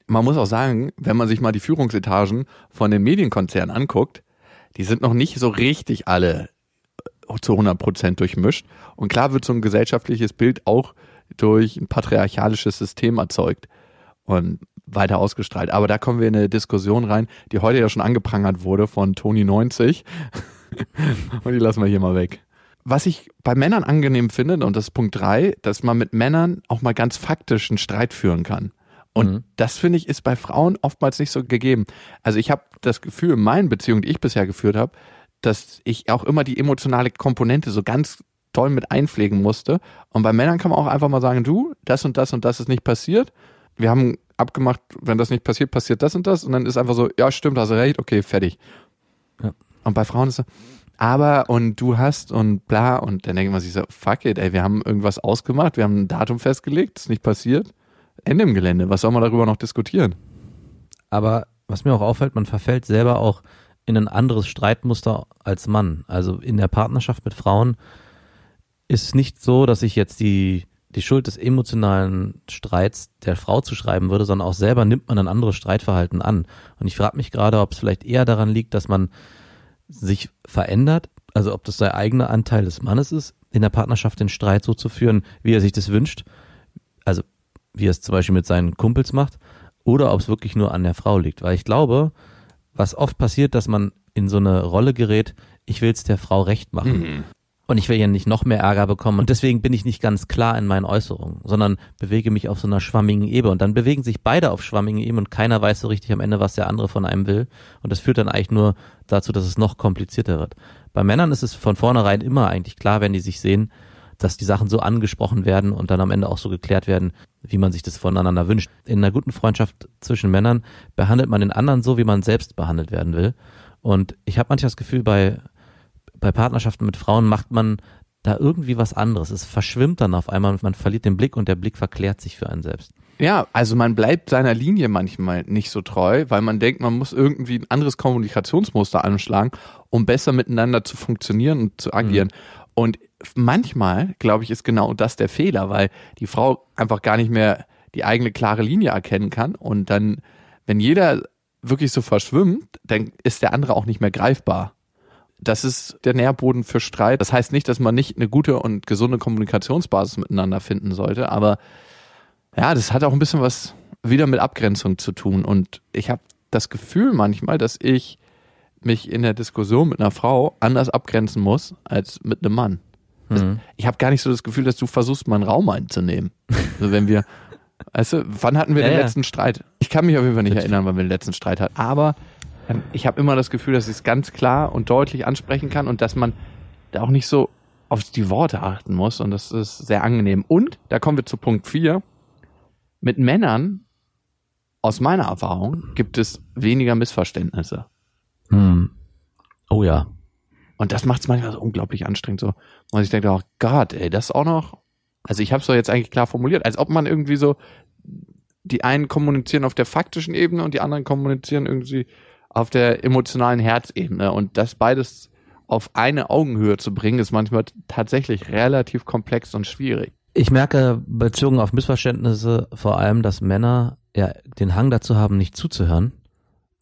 man muss auch sagen, wenn man sich mal die Führungsetagen von den Medienkonzernen anguckt, die sind noch nicht so richtig alle zu hundert Prozent durchmischt. Und klar wird so ein gesellschaftliches Bild auch durch ein patriarchalisches System erzeugt und weiter ausgestrahlt. Aber da kommen wir in eine Diskussion rein, die heute ja schon angeprangert wurde von Tony neunzig. Und die lassen wir hier mal weg. Was ich bei Männern angenehm finde, und das ist Punkt drei, dass man mit Männern auch mal ganz faktisch einen Streit führen kann. Und mhm. das, finde ich, ist bei Frauen oftmals nicht so gegeben. Also ich habe das Gefühl in meinen Beziehungen, die ich bisher geführt habe, dass ich auch immer die emotionale Komponente so ganz toll mit einpflegen musste. Und bei Männern kann man auch einfach mal sagen, du, das und das und das ist nicht passiert. Wir haben abgemacht, wenn das nicht passiert, passiert das und das. Und dann ist einfach so, ja stimmt, hast du recht, okay, fertig. Ja. Und bei Frauen ist so, aber und du hast und bla. Und dann denkt man sich so, fuck it, ey, wir haben irgendwas ausgemacht, wir haben ein Datum festgelegt, ist nicht passiert. Ende im Gelände, was soll man darüber noch diskutieren? Aber was mir auch auffällt, man verfällt selber auch in ein anderes Streitmuster als Mann. Also in der Partnerschaft mit Frauen ist nicht so, dass ich jetzt die, die Schuld des emotionalen Streits der Frau zuschreiben würde, sondern auch selber nimmt man ein anderes Streitverhalten an. Und ich frage mich gerade, ob es vielleicht eher daran liegt, dass man sich verändert, also ob das der eigene Anteil des Mannes ist, in der Partnerschaft den Streit so zu führen, wie er sich das wünscht, also wie er es zum Beispiel mit seinen Kumpels macht, oder ob es wirklich nur an der Frau liegt. Weil ich glaube, was oft passiert, dass man in so eine Rolle gerät, ich will es der Frau recht machen. Mhm. Und ich will ja nicht noch mehr Ärger bekommen. Und deswegen bin ich nicht ganz klar in meinen Äußerungen, sondern bewege mich auf so einer schwammigen Ebene. Und dann bewegen sich beide auf schwammigen Ebene und keiner weiß so richtig am Ende, was der andere von einem will. Und das führt dann eigentlich nur dazu, dass es noch komplizierter wird. Bei Männern ist es von vornherein immer eigentlich klar, wenn die sich sehen, dass die Sachen so angesprochen werden und dann am Ende auch so geklärt werden, wie man sich das voneinander wünscht. In einer guten Freundschaft zwischen Männern behandelt man den anderen so, wie man selbst behandelt werden will. Und ich habe manchmal das Gefühl, bei, bei Partnerschaften mit Frauen macht man da irgendwie was anderes. Es verschwimmt dann auf einmal, man verliert den Blick und der Blick verklärt sich für einen selbst. Ja, also man bleibt seiner Linie manchmal nicht so treu, weil man denkt, man muss irgendwie ein anderes Kommunikationsmuster anschlagen, um besser miteinander zu funktionieren und zu agieren. Mhm. Und manchmal, glaube ich, ist genau das der Fehler, weil die Frau einfach gar nicht mehr die eigene klare Linie erkennen kann. Und dann, wenn jeder wirklich so verschwimmt, dann ist der andere auch nicht mehr greifbar. Das ist der Nährboden für Streit. Das heißt nicht, dass man nicht eine gute und gesunde Kommunikationsbasis miteinander finden sollte. Aber ja, das hat auch ein bisschen was wieder mit Abgrenzung zu tun. Und ich habe das Gefühl manchmal, dass ich mich in der Diskussion mit einer Frau anders abgrenzen muss als mit einem Mann. Mhm. Ich habe gar nicht so das Gefühl, dass du versuchst, meinen Raum einzunehmen. Also wenn wir, weißt du, wann hatten wir ja, den ja. letzten Streit? Ich kann mich auf jeden Fall nicht Bitte. erinnern, wann wir den letzten Streit hatten. Aber ähm, ich habe immer das Gefühl, dass ich es ganz klar und deutlich ansprechen kann und dass man da auch nicht so auf die Worte achten muss. Und das ist sehr angenehm. Und da kommen wir zu Punkt vier. Mit Männern, aus meiner Erfahrung, gibt es weniger Missverständnisse. Hm. Oh ja. Und das macht es manchmal so unglaublich anstrengend. So. Und ich denke, oh Gott, ey, das auch noch. Also ich habe es doch jetzt eigentlich klar formuliert, als ob man irgendwie so, die einen kommunizieren auf der faktischen Ebene und die anderen kommunizieren irgendwie auf der emotionalen Herzebene. Und das beides auf eine Augenhöhe zu bringen, ist manchmal tatsächlich relativ komplex und schwierig. Ich merke bezogen auf Missverständnisse vor allem, dass Männer ja den Hang dazu haben, nicht zuzuhören.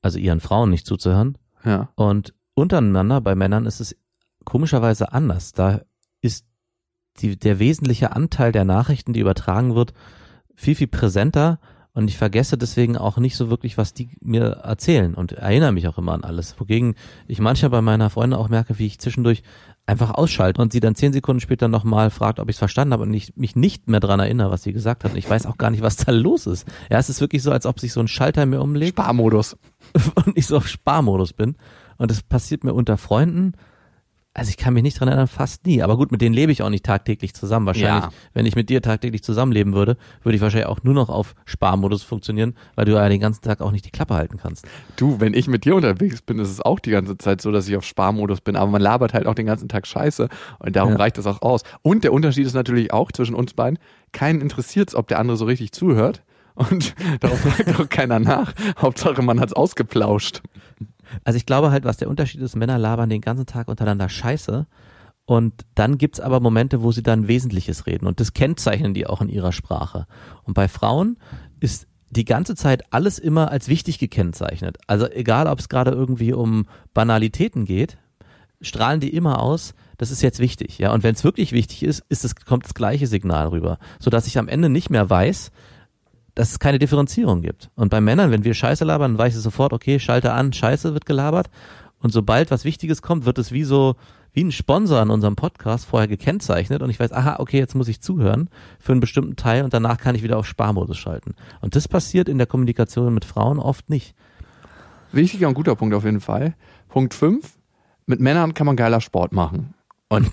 Also ihren Frauen nicht zuzuhören. Ja. Und untereinander, bei Männern ist es komischerweise anders. Da ist die, der wesentliche Anteil der Nachrichten, die übertragen wird, viel, viel präsenter und ich vergesse deswegen auch nicht so wirklich, was die mir erzählen und erinnere mich auch immer an alles. Wogegen ich manchmal bei meiner Freundin auch merke, wie ich zwischendurch einfach ausschalte und sie dann zehn Sekunden später nochmal fragt, ob ich es verstanden habe und ich mich nicht mehr dran erinnere, was sie gesagt hat. Und ich weiß auch gar nicht, was da los ist. Ja, es ist wirklich so, als ob sich so ein Schalter mir umlegt. Sparmodus. Und ich so auf Sparmodus bin. Und das passiert mir unter Freunden, also ich kann mich nicht dran erinnern, fast nie. Aber gut, mit denen lebe ich auch nicht tagtäglich zusammen. Wahrscheinlich, ja. Wenn ich mit dir tagtäglich zusammenleben würde, würde ich wahrscheinlich auch nur noch auf Sparmodus funktionieren, weil du ja den ganzen Tag auch nicht die Klappe halten kannst. Du, wenn ich mit dir unterwegs bin, ist es auch die ganze Zeit so, dass ich auf Sparmodus bin. Aber man labert halt auch den ganzen Tag Scheiße und darum ja. reicht das auch aus. Und der Unterschied ist natürlich auch zwischen uns beiden, keinen interessiert es, ob der andere so richtig zuhört. Und darauf fragt auch keiner nach. Hauptsache, man hat's ausgeplauscht. Also ich glaube halt, was der Unterschied ist, Männer labern den ganzen Tag untereinander Scheiße und dann gibt's aber Momente, wo sie dann Wesentliches reden und das kennzeichnen die auch in ihrer Sprache. Und bei Frauen ist die ganze Zeit alles immer als wichtig gekennzeichnet. Also egal, ob es gerade irgendwie um Banalitäten geht, strahlen die immer aus, das ist jetzt wichtig. Ja, und wenn es wirklich wichtig ist, ist das, kommt das gleiche Signal rüber, sodass ich am Ende nicht mehr weiß, dass es keine Differenzierung gibt. Und bei Männern, wenn wir Scheiße labern, dann weiß ich sofort, okay, schalte an, Scheiße wird gelabert. Und sobald was Wichtiges kommt, wird es wie so, wie ein Sponsor in unserem Podcast vorher gekennzeichnet und ich weiß, aha, okay, jetzt muss ich zuhören für einen bestimmten Teil und danach kann ich wieder auf Sparmodus schalten. Und das passiert in der Kommunikation mit Frauen oft nicht. Wichtiger und guter Punkt auf jeden Fall. Punkt fünf, mit Männern kann man geiler Sport machen. Und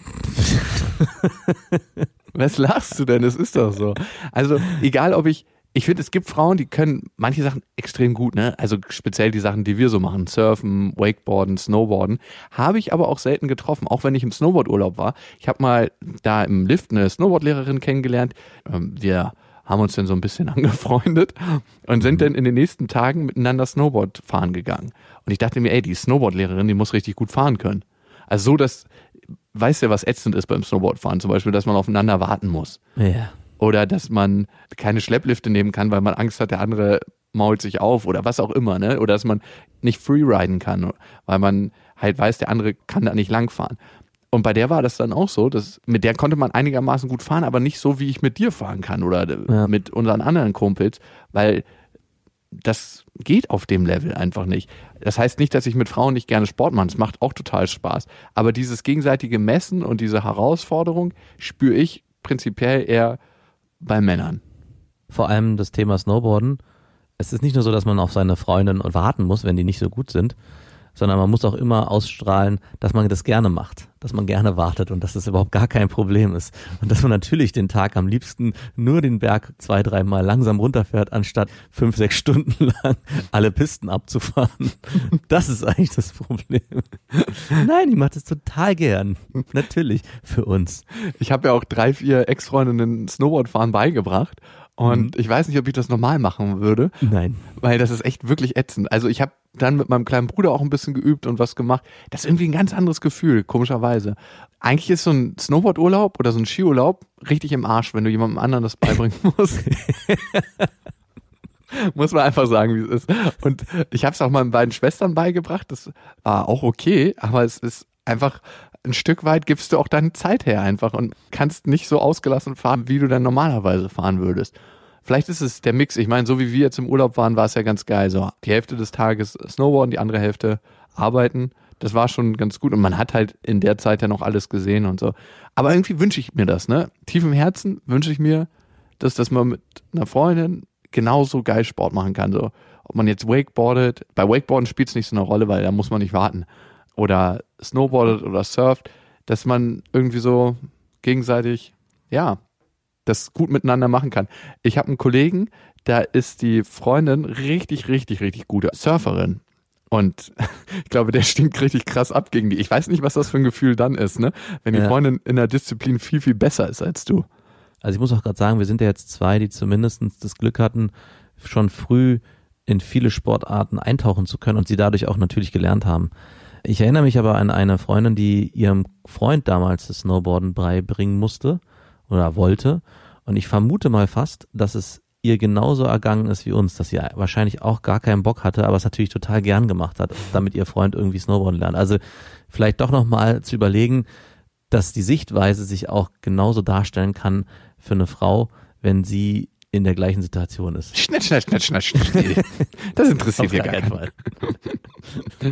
was lachst du denn? Das ist doch so. Also egal, ob ich, ich finde, es gibt Frauen, die können manche Sachen extrem gut, ne? Also speziell die Sachen, die wir so machen, Surfen, Wakeboarden, Snowboarden, habe ich aber auch selten getroffen, auch wenn ich im Snowboardurlaub war. Ich habe mal da im Lift eine Snowboardlehrerin kennengelernt. Wir haben uns dann so ein bisschen angefreundet und sind dann in den nächsten Tagen miteinander Snowboard fahren gegangen. Und ich dachte mir, ey, die Snowboardlehrerin, die muss richtig gut fahren können. Also so, dass, weißt du, was ätzend ist beim Snowboardfahren, zum Beispiel, dass man aufeinander warten muss. Ja. Oder dass man keine Schlepplifte nehmen kann, weil man Angst hat, der andere mault sich auf oder was auch immer, ne? Oder dass man nicht freeriden kann, weil man halt weiß, der andere kann da nicht langfahren. Und bei der war das dann auch so, dass mit der konnte man einigermaßen gut fahren, aber nicht so, wie ich mit dir fahren kann oder ja. mit unseren anderen Kumpels, weil das geht auf dem Level einfach nicht. Das heißt nicht, dass ich mit Frauen nicht gerne Sport mache, es macht auch total Spaß. Aber dieses gegenseitige Messen und diese Herausforderung spüre ich prinzipiell eher bei Männern. Vor allem das Thema Snowboarden. Es ist nicht nur so, dass man auf seine Freundinnen warten muss, wenn die nicht so gut sind, sondern man muss auch immer ausstrahlen, dass man das gerne macht, dass man gerne wartet und dass das überhaupt gar kein Problem ist. Und dass man natürlich den Tag am liebsten nur den Berg zwei, dreimal langsam runterfährt, anstatt fünf, sechs Stunden lang alle Pisten abzufahren. Das ist eigentlich das Problem. Nein, die macht es total gern. Natürlich, für uns. Ich habe ja auch drei, vier Ex-Freundinnen Snowboardfahren beigebracht. Und ich weiß nicht, ob ich das normal machen würde. Nein. Weil das ist echt wirklich ätzend. Also ich habe dann mit meinem kleinen Bruder auch ein bisschen geübt und was gemacht. Das ist irgendwie ein ganz anderes Gefühl, komischerweise. Eigentlich ist so ein Snowboardurlaub oder so ein Skiurlaub richtig im Arsch, wenn du jemandem anderen das beibringen musst. Muss man einfach sagen, wie es ist. Und ich habe es auch meinen beiden Schwestern beigebracht. Das war auch okay, aber es ist einfach... Ein Stück weit gibst du auch deine Zeit her einfach und kannst nicht so ausgelassen fahren, wie du dann normalerweise fahren würdest. Vielleicht ist es der Mix. Ich meine, so wie wir jetzt im Urlaub waren, war es ja ganz geil. So die Hälfte des Tages Snowboarden, die andere Hälfte arbeiten. Das war schon ganz gut und man hat halt in der Zeit ja noch alles gesehen und so. Aber irgendwie wünsche ich mir das, ne? Tief im Herzen wünsche ich mir, dass, dass man mit einer Freundin genauso geil Sport machen kann. So, ob man jetzt wakeboardet. Bei Wakeboarden spielt es nicht so eine Rolle, weil da muss man nicht warten. Oder snowboardet oder surft, dass man irgendwie so gegenseitig, ja, das gut miteinander machen kann. Ich habe einen Kollegen, da ist die Freundin richtig, richtig, richtig gute Surferin. Und ich glaube, der stinkt richtig krass ab gegen die. Ich weiß nicht, was das für ein Gefühl dann ist, ne? Wenn die ja. Freundin in der Disziplin viel, viel besser ist als du. Also ich muss auch gerade sagen, wir sind ja jetzt zwei, die zumindest das Glück hatten, schon früh in viele Sportarten eintauchen zu können und sie dadurch auch natürlich gelernt haben. Ich erinnere mich aber an eine Freundin, die ihrem Freund damals das Snowboarden beibringen musste oder wollte. Und ich vermute mal fast, dass es ihr genauso ergangen ist wie uns, dass sie wahrscheinlich auch gar keinen Bock hatte, aber es natürlich total gern gemacht hat, damit ihr Freund irgendwie Snowboarden lernt. Also vielleicht doch nochmal zu überlegen, dass die Sichtweise sich auch genauso darstellen kann für eine Frau, wenn sie in der gleichen Situation ist. Schnitt, schnitt, schnitt, schnitt, schnitt. Das interessiert ja gar keinen. Fall.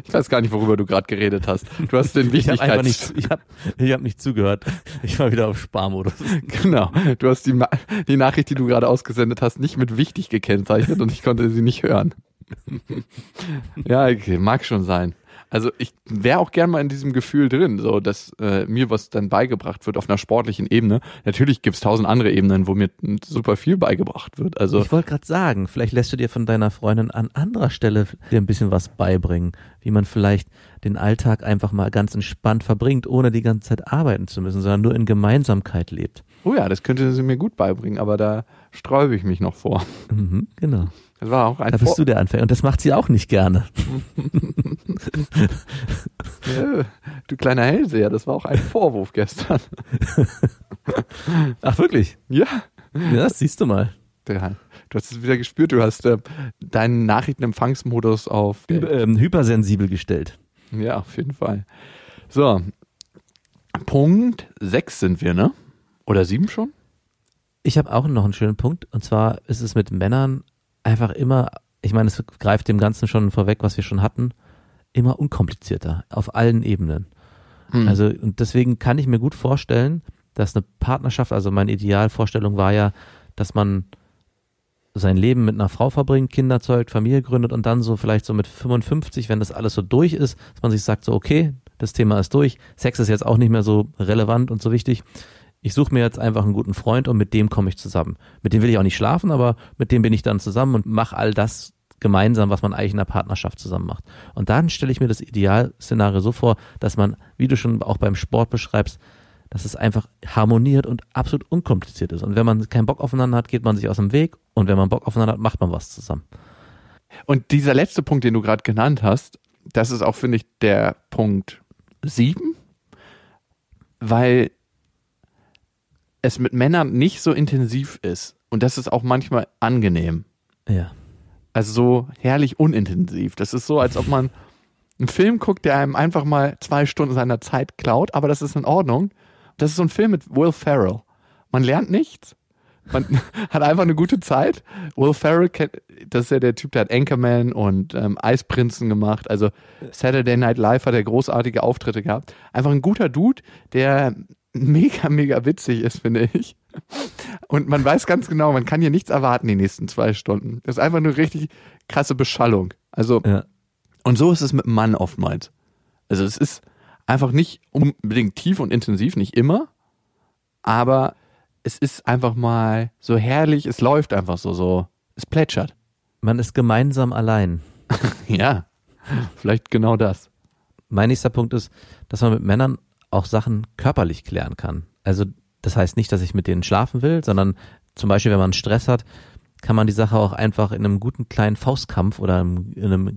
Ich weiß gar nicht, worüber du gerade geredet hast. Du hast den Wichtigkeits... Ich habe nicht, ich hab, ich hab nicht zugehört. Ich war wieder auf Sparmodus. Genau. Du hast die, die Nachricht, die du gerade ausgesendet hast, nicht mit wichtig gekennzeichnet und ich konnte sie nicht hören. Ja, okay, mag schon sein. Also ich wäre auch gern mal in diesem Gefühl drin, so dass äh, mir was dann beigebracht wird auf einer sportlichen Ebene. Natürlich gibt es tausend andere Ebenen, wo mir super viel beigebracht wird. Also ich wollte gerade sagen, vielleicht lässt du dir von deiner Freundin an anderer Stelle dir ein bisschen was beibringen, wie man vielleicht den Alltag einfach mal ganz entspannt verbringt, ohne die ganze Zeit arbeiten zu müssen, sondern nur in Gemeinsamkeit lebt. Oh ja, das könnte sie mir gut beibringen, aber da sträube ich mich noch vor. Mhm, genau. Das war auch ein da bist Vor- du der Anfänger und das macht sie auch nicht gerne. Ja, du kleiner Hellseher, das war auch ein Vorwurf gestern. Ach wirklich? Ja. Ja, das siehst du mal. Du hast es wieder gespürt, du hast äh, deinen Nachrichtenempfangsmodus auf Hy- äh, hypersensibel gestellt. Ja, auf jeden Fall. So, Punkt sechs sind wir, ne? Oder sieben schon? Ich habe auch noch einen schönen Punkt. Und zwar ist es mit Männern einfach immer, ich meine, es greift dem Ganzen schon vorweg, was wir schon hatten, immer unkomplizierter auf allen Ebenen. Hm. Also und deswegen kann ich mir gut vorstellen, dass eine Partnerschaft, also meine Idealvorstellung war ja, dass man sein Leben mit einer Frau verbringt, Kinder zeugt, Familie gründet und dann so vielleicht so mit fünfundfünfzig, wenn das alles so durch ist, dass man sich sagt so, okay, das Thema ist durch, Sex ist jetzt auch nicht mehr so relevant und so wichtig. Ich suche mir jetzt einfach einen guten Freund und mit dem komme ich zusammen. Mit dem will ich auch nicht schlafen, aber mit dem bin ich dann zusammen und mache all das gemeinsam, was man eigentlich in der Partnerschaft zusammen macht. Und dann stelle ich mir das Idealszenario so vor, dass man, wie du schon auch beim Sport beschreibst, dass es einfach harmoniert und absolut unkompliziert ist. Und wenn man keinen Bock aufeinander hat, geht man sich aus dem Weg. Und wenn man Bock aufeinander hat, macht man was zusammen. Und dieser letzte Punkt, den du gerade genannt hast, das ist auch, finde ich, der Punkt sieben, weil es mit Männern nicht so intensiv ist. Und das ist auch manchmal angenehm. Ja. Also so herrlich unintensiv. Das ist so, als ob man einen Film guckt, der einem einfach mal zwei Stunden seiner Zeit klaut, aber das ist in Ordnung. Das ist so ein Film mit Will Ferrell. Man lernt nichts. Man hat einfach eine gute Zeit. Will Ferrell, das ist ja der Typ, der hat Anchorman und ähm, Eisprinzen gemacht. Also Saturday Night Live hat er großartige Auftritte gehabt. Einfach ein guter Dude, der mega, mega witzig ist, finde ich. Und man weiß ganz genau, man kann hier nichts erwarten die nächsten zwei Stunden. Das ist einfach nur richtig krasse Beschallung. Also ja. Und so ist es mit einem Mann oftmals. Also es ist einfach nicht unbedingt tief und intensiv, nicht immer, aber es ist einfach mal so herrlich, es läuft einfach so, so, es plätschert. Man ist gemeinsam allein. Ja, vielleicht genau das. Mein nächster Punkt ist, dass man mit Männern auch Sachen körperlich klären kann. Also das heißt nicht, dass ich mit denen schlafen will, sondern zum Beispiel, wenn man Stress hat, kann man die Sache auch einfach in einem guten kleinen Faustkampf oder in einem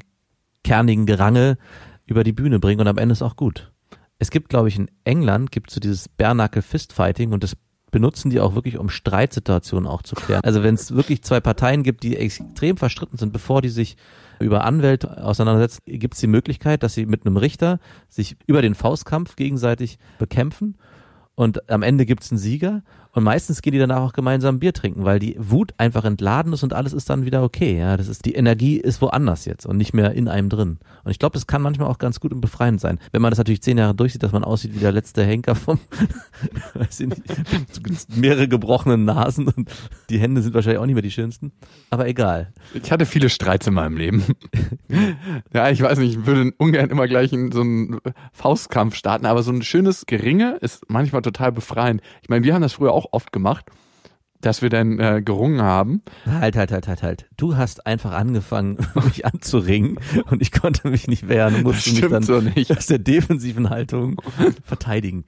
kernigen Gerangel über die Bühne bringen und am Ende ist auch gut. Es gibt, glaube ich, in England gibt es so dieses Bare-Knuckle Fistfighting und das benutzen die auch wirklich, um Streitsituationen auch zu klären. Also wenn es wirklich zwei Parteien gibt, die extrem verstritten sind, bevor die sich über Anwälte auseinandersetzen, gibt es die Möglichkeit, dass sie mit einem Richter sich über den Faustkampf gegenseitig bekämpfen und am Ende gibt es einen Sieger und meistens gehen die danach auch gemeinsam Bier trinken, weil die Wut einfach entladen ist und alles ist dann wieder okay. Ja, das ist, die Energie ist woanders jetzt und nicht mehr in einem drin. Und ich glaube, das kann manchmal auch ganz gut und befreiend sein. Wenn man das natürlich zehn Jahre durchsieht, dass man aussieht wie der letzte Henker vom, weiß ich nicht, mehrere gebrochene Nasen und die Hände sind wahrscheinlich auch nicht mehr die schönsten. Aber egal. Ich hatte viele Streits in meinem Leben. Ja, ich weiß nicht, ich würde ungern immer gleich in so einen Faustkampf starten, aber so ein schönes Geringe ist manchmal total befreiend. Ich meine, wir haben das früher auch oft gemacht, dass wir dann äh, gerungen haben. Halt, halt, halt, halt, halt. Du hast einfach angefangen, mich anzuringen und ich konnte mich nicht wehren und musste mich dann so nicht aus der defensiven Haltung verteidigen.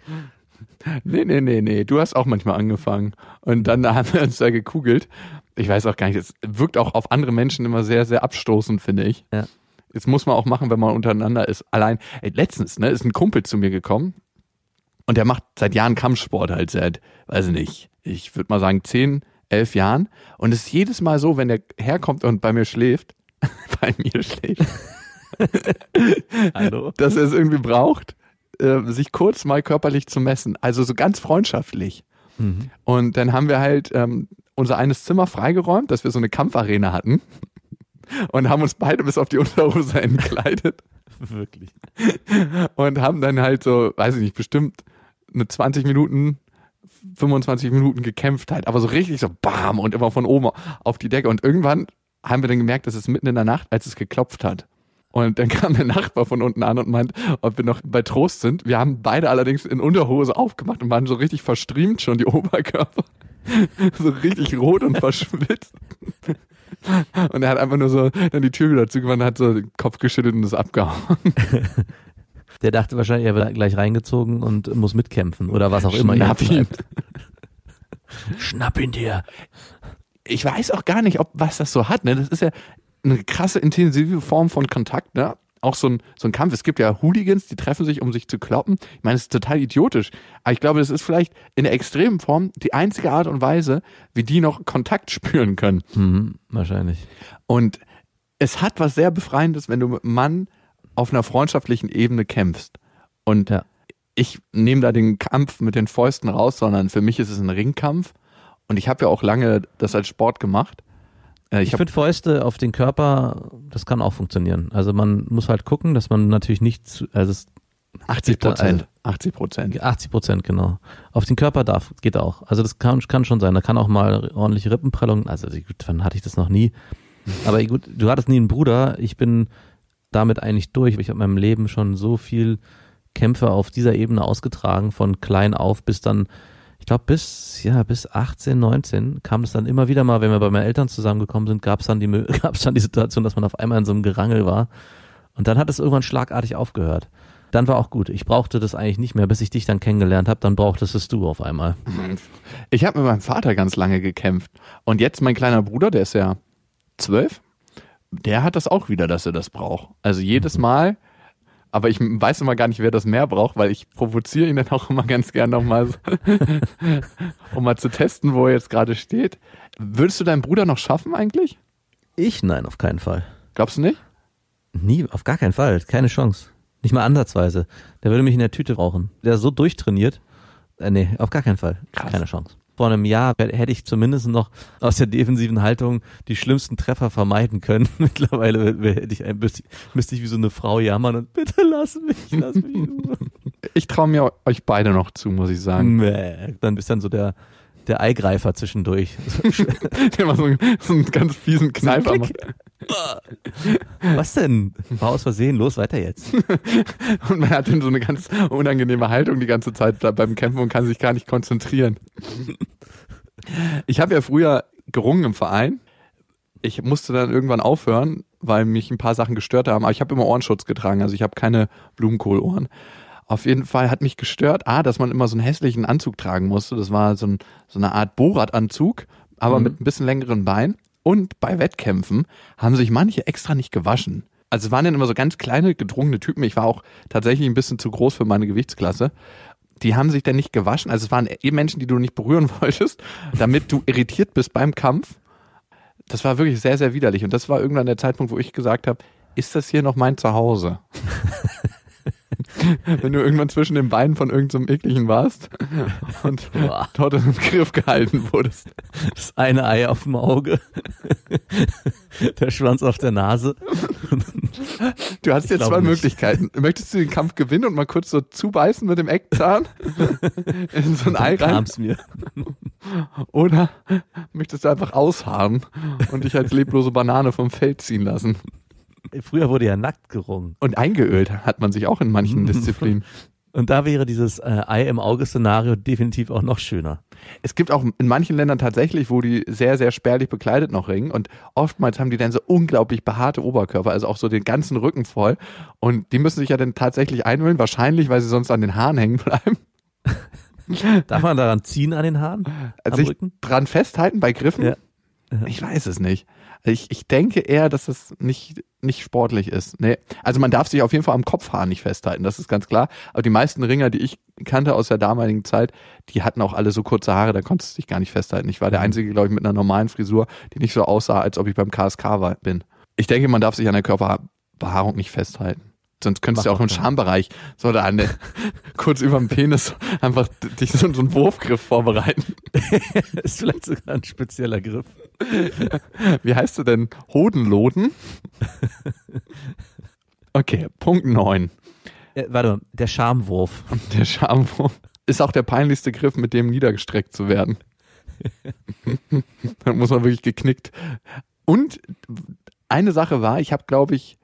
Nee, nee, nee, nee. Du hast auch manchmal angefangen und dann haben wir uns da gekugelt. Ich weiß auch gar nicht, es wirkt auch auf andere Menschen immer sehr, sehr abstoßend, finde ich. Ja. Das muss man auch machen, wenn man untereinander ist. Allein, ey, letztens ne, ist ein Kumpel zu mir gekommen. Und der macht seit Jahren Kampfsport halt seit, weiß ich nicht, ich würde mal sagen zehn, elf Jahren. Und es ist jedes Mal so, wenn der herkommt und bei mir schläft, bei mir schläft, hallo? Dass er es irgendwie braucht, äh, sich kurz mal körperlich zu messen. Also so ganz freundschaftlich. Mhm. Und dann haben wir halt ähm, unser eines Zimmer freigeräumt, dass wir so eine Kampfarena hatten und haben uns beide bis auf die Unterhose entkleidet. Wirklich. Und haben dann halt so, weiß ich nicht, bestimmt eine zwanzig Minuten, fünfundzwanzig Minuten gekämpft halt, aber so richtig so bam und immer von oben auf die Decke. Und irgendwann haben wir dann gemerkt, dass es mitten in der Nacht, als es geklopft hat. Und dann kam der Nachbar von unten an und meinte, ob wir noch bei Trost sind. Wir haben beide allerdings in Unterhose aufgemacht und waren so richtig verstriemt schon die Oberkörper. So richtig rot und verschwitzt. Und er hat einfach nur so dann die Tür wieder zugemacht und hat so den Kopf geschüttelt und ist abgehauen. Der dachte wahrscheinlich, er wird gleich reingezogen und muss mitkämpfen oder was auch immer. Schnapp ihn. Schnapp ihn dir. Ich weiß auch gar nicht, ob was das so hat. Ne? Das ist ja eine krasse, intensive Form von Kontakt. Ne? Auch so ein, so ein Kampf. Es gibt ja Hooligans, die treffen sich, um sich zu kloppen. Ich meine, das ist total idiotisch. Aber ich glaube, das ist vielleicht in der extremen Form die einzige Art und Weise, wie die noch Kontakt spüren können. Mhm, wahrscheinlich. Und es hat was sehr Befreiendes, wenn du mit einem Mann auf einer freundschaftlichen Ebene kämpfst. Und ja. ich nehme da den Kampf mit den Fäusten raus, sondern für mich ist es ein Ringkampf. Und ich habe ja auch lange das als Sport gemacht. Ich, ich finde Fäuste auf den Körper, das kann auch funktionieren. Also man muss halt gucken, dass man natürlich nicht, zu, also es achtzig Prozent, achtzig Prozent. achtzig Prozent, genau. Auf den Körper darf, geht auch. Also das kann, kann schon sein. Da kann auch mal ordentliche Rippenprellung, also gut, dann hatte ich das noch nie. Aber gut, du hattest nie einen Bruder. Ich bin damit eigentlich durch. Ich habe in meinem Leben schon so viel Kämpfe auf dieser Ebene ausgetragen, von klein auf bis dann, ich glaube bis ja bis achtzehn, neunzehn kam es dann immer wieder mal, wenn wir bei meinen Eltern zusammengekommen sind, gab es dann die gab es dann die Situation, dass man auf einmal in so einem Gerangel war. Und dann hat es irgendwann schlagartig aufgehört. Dann war auch gut. Ich brauchte das eigentlich nicht mehr, bis ich dich dann kennengelernt habe. Dann brauchtest es du auf einmal. Ich habe mit meinem Vater ganz lange gekämpft. Und jetzt mein kleiner Bruder, der ist ja zwölf, der hat das auch wieder, dass er das braucht. Also jedes mhm. Mal. Aber ich weiß immer gar nicht, wer das mehr braucht, weil ich provoziere ihn dann auch immer ganz gern nochmal, so, um mal zu testen, wo er jetzt gerade steht. Würdest du deinen Bruder noch schaffen eigentlich? Ich? Nein, auf keinen Fall. Glaubst du nicht? Nie, auf gar keinen Fall. Keine Chance. Nicht mal ansatzweise. Der würde mich in der Tüte rauchen. Der ist so durchtrainiert. Äh, nee, auf gar keinen Fall. Krass. Keine Chance. Vor einem Jahr hätte ich zumindest noch aus der defensiven Haltung die schlimmsten Treffer vermeiden können. Mittlerweile hätte ich ein bisschen, müsste ich wie so eine Frau jammern und bitte lass mich, lass mich nur. Ich traue mir euch beide noch zu, muss ich sagen. Nee, dann bist dann so der, der Eingreifer zwischendurch. Der war so einen, so einen ganz fiesen Kneifer. Was denn? War aus Versehen, los, weiter jetzt. Und man hat dann so eine ganz unangenehme Haltung die ganze Zeit beim Kämpfen und kann sich gar nicht konzentrieren. Ich habe ja früher gerungen im Verein. Ich musste dann irgendwann aufhören, weil mich ein paar Sachen gestört haben. Aber ich habe immer Ohrenschutz getragen, also ich habe keine Blumenkohlohren. Auf jeden Fall hat mich gestört, ah, dass man immer so einen hässlichen Anzug tragen musste. Das war so, ein, so eine Art Borat-Anzug, aber mhm. mit ein bisschen längeren Beinen. Und bei Wettkämpfen haben sich manche extra nicht gewaschen. Also es waren dann immer so ganz kleine, gedrungene Typen. Ich war auch tatsächlich ein bisschen zu groß für meine Gewichtsklasse. Die haben sich dann nicht gewaschen. Also es waren eh Menschen, die du nicht berühren wolltest, damit du irritiert bist beim Kampf. Das war wirklich sehr, sehr widerlich. Und das war irgendwann der Zeitpunkt, wo ich gesagt habe, ist das hier noch mein Zuhause? Wenn du irgendwann zwischen den Beinen von irgendeinem so Ekligen warst und Boah. dort im Griff gehalten wurdest. Das eine Ei auf dem Auge, der Schwanz auf der Nase. Du hast ich jetzt zwei nicht. Möglichkeiten. Möchtest du den Kampf gewinnen und mal kurz so zubeißen mit dem Eckzahn in so ein Ei rein? Mir. Oder möchtest du einfach ausharren und dich als leblose Banane vom Feld ziehen lassen? Früher wurde ja nackt gerungen. Und eingeölt hat man sich auch in manchen Disziplinen. Und da wäre dieses äh, Ei-im-Auge-Szenario definitiv auch noch schöner. Es gibt auch in manchen Ländern tatsächlich, wo die sehr, sehr spärlich bekleidet noch ringen. Und oftmals haben die dann so unglaublich behaarte Oberkörper, also auch so den ganzen Rücken voll. Und die müssen sich ja dann tatsächlich einölen, wahrscheinlich, weil sie sonst an den Haaren hängen bleiben. Darf man daran ziehen an den Haaren? Also sich Rücken? Dran festhalten bei Griffen? Ja. Ich weiß es nicht. Ich, ich denke eher, dass das nicht, nicht sportlich ist. Nee. Also man darf sich auf jeden Fall am Kopfhaar nicht festhalten, das ist ganz klar. Aber die meisten Ringer, die ich kannte aus der damaligen Zeit, die hatten auch alle so kurze Haare, da konntest du dich gar nicht festhalten. Ich war der Einzige, glaube ich, mit einer normalen Frisur, die nicht so aussah, als ob ich beim K S K war, bin. Ich denke, man darf sich an der Körperbehaarung nicht festhalten. Sonst könntest Mach du auch im Schambereich so da an der, kurz über dem Penis einfach dich so, so einen Wurfgriff vorbereiten. Ist vielleicht sogar ein spezieller Griff. Wie heißt du denn? Hodenloden? Okay, Punkt neun. Äh, warte, der Schamwurf. Der Schamwurf ist auch der peinlichste Griff, mit dem niedergestreckt zu werden. Dann muss man wirklich geknickt. Und eine Sache war, ich habe glaube ich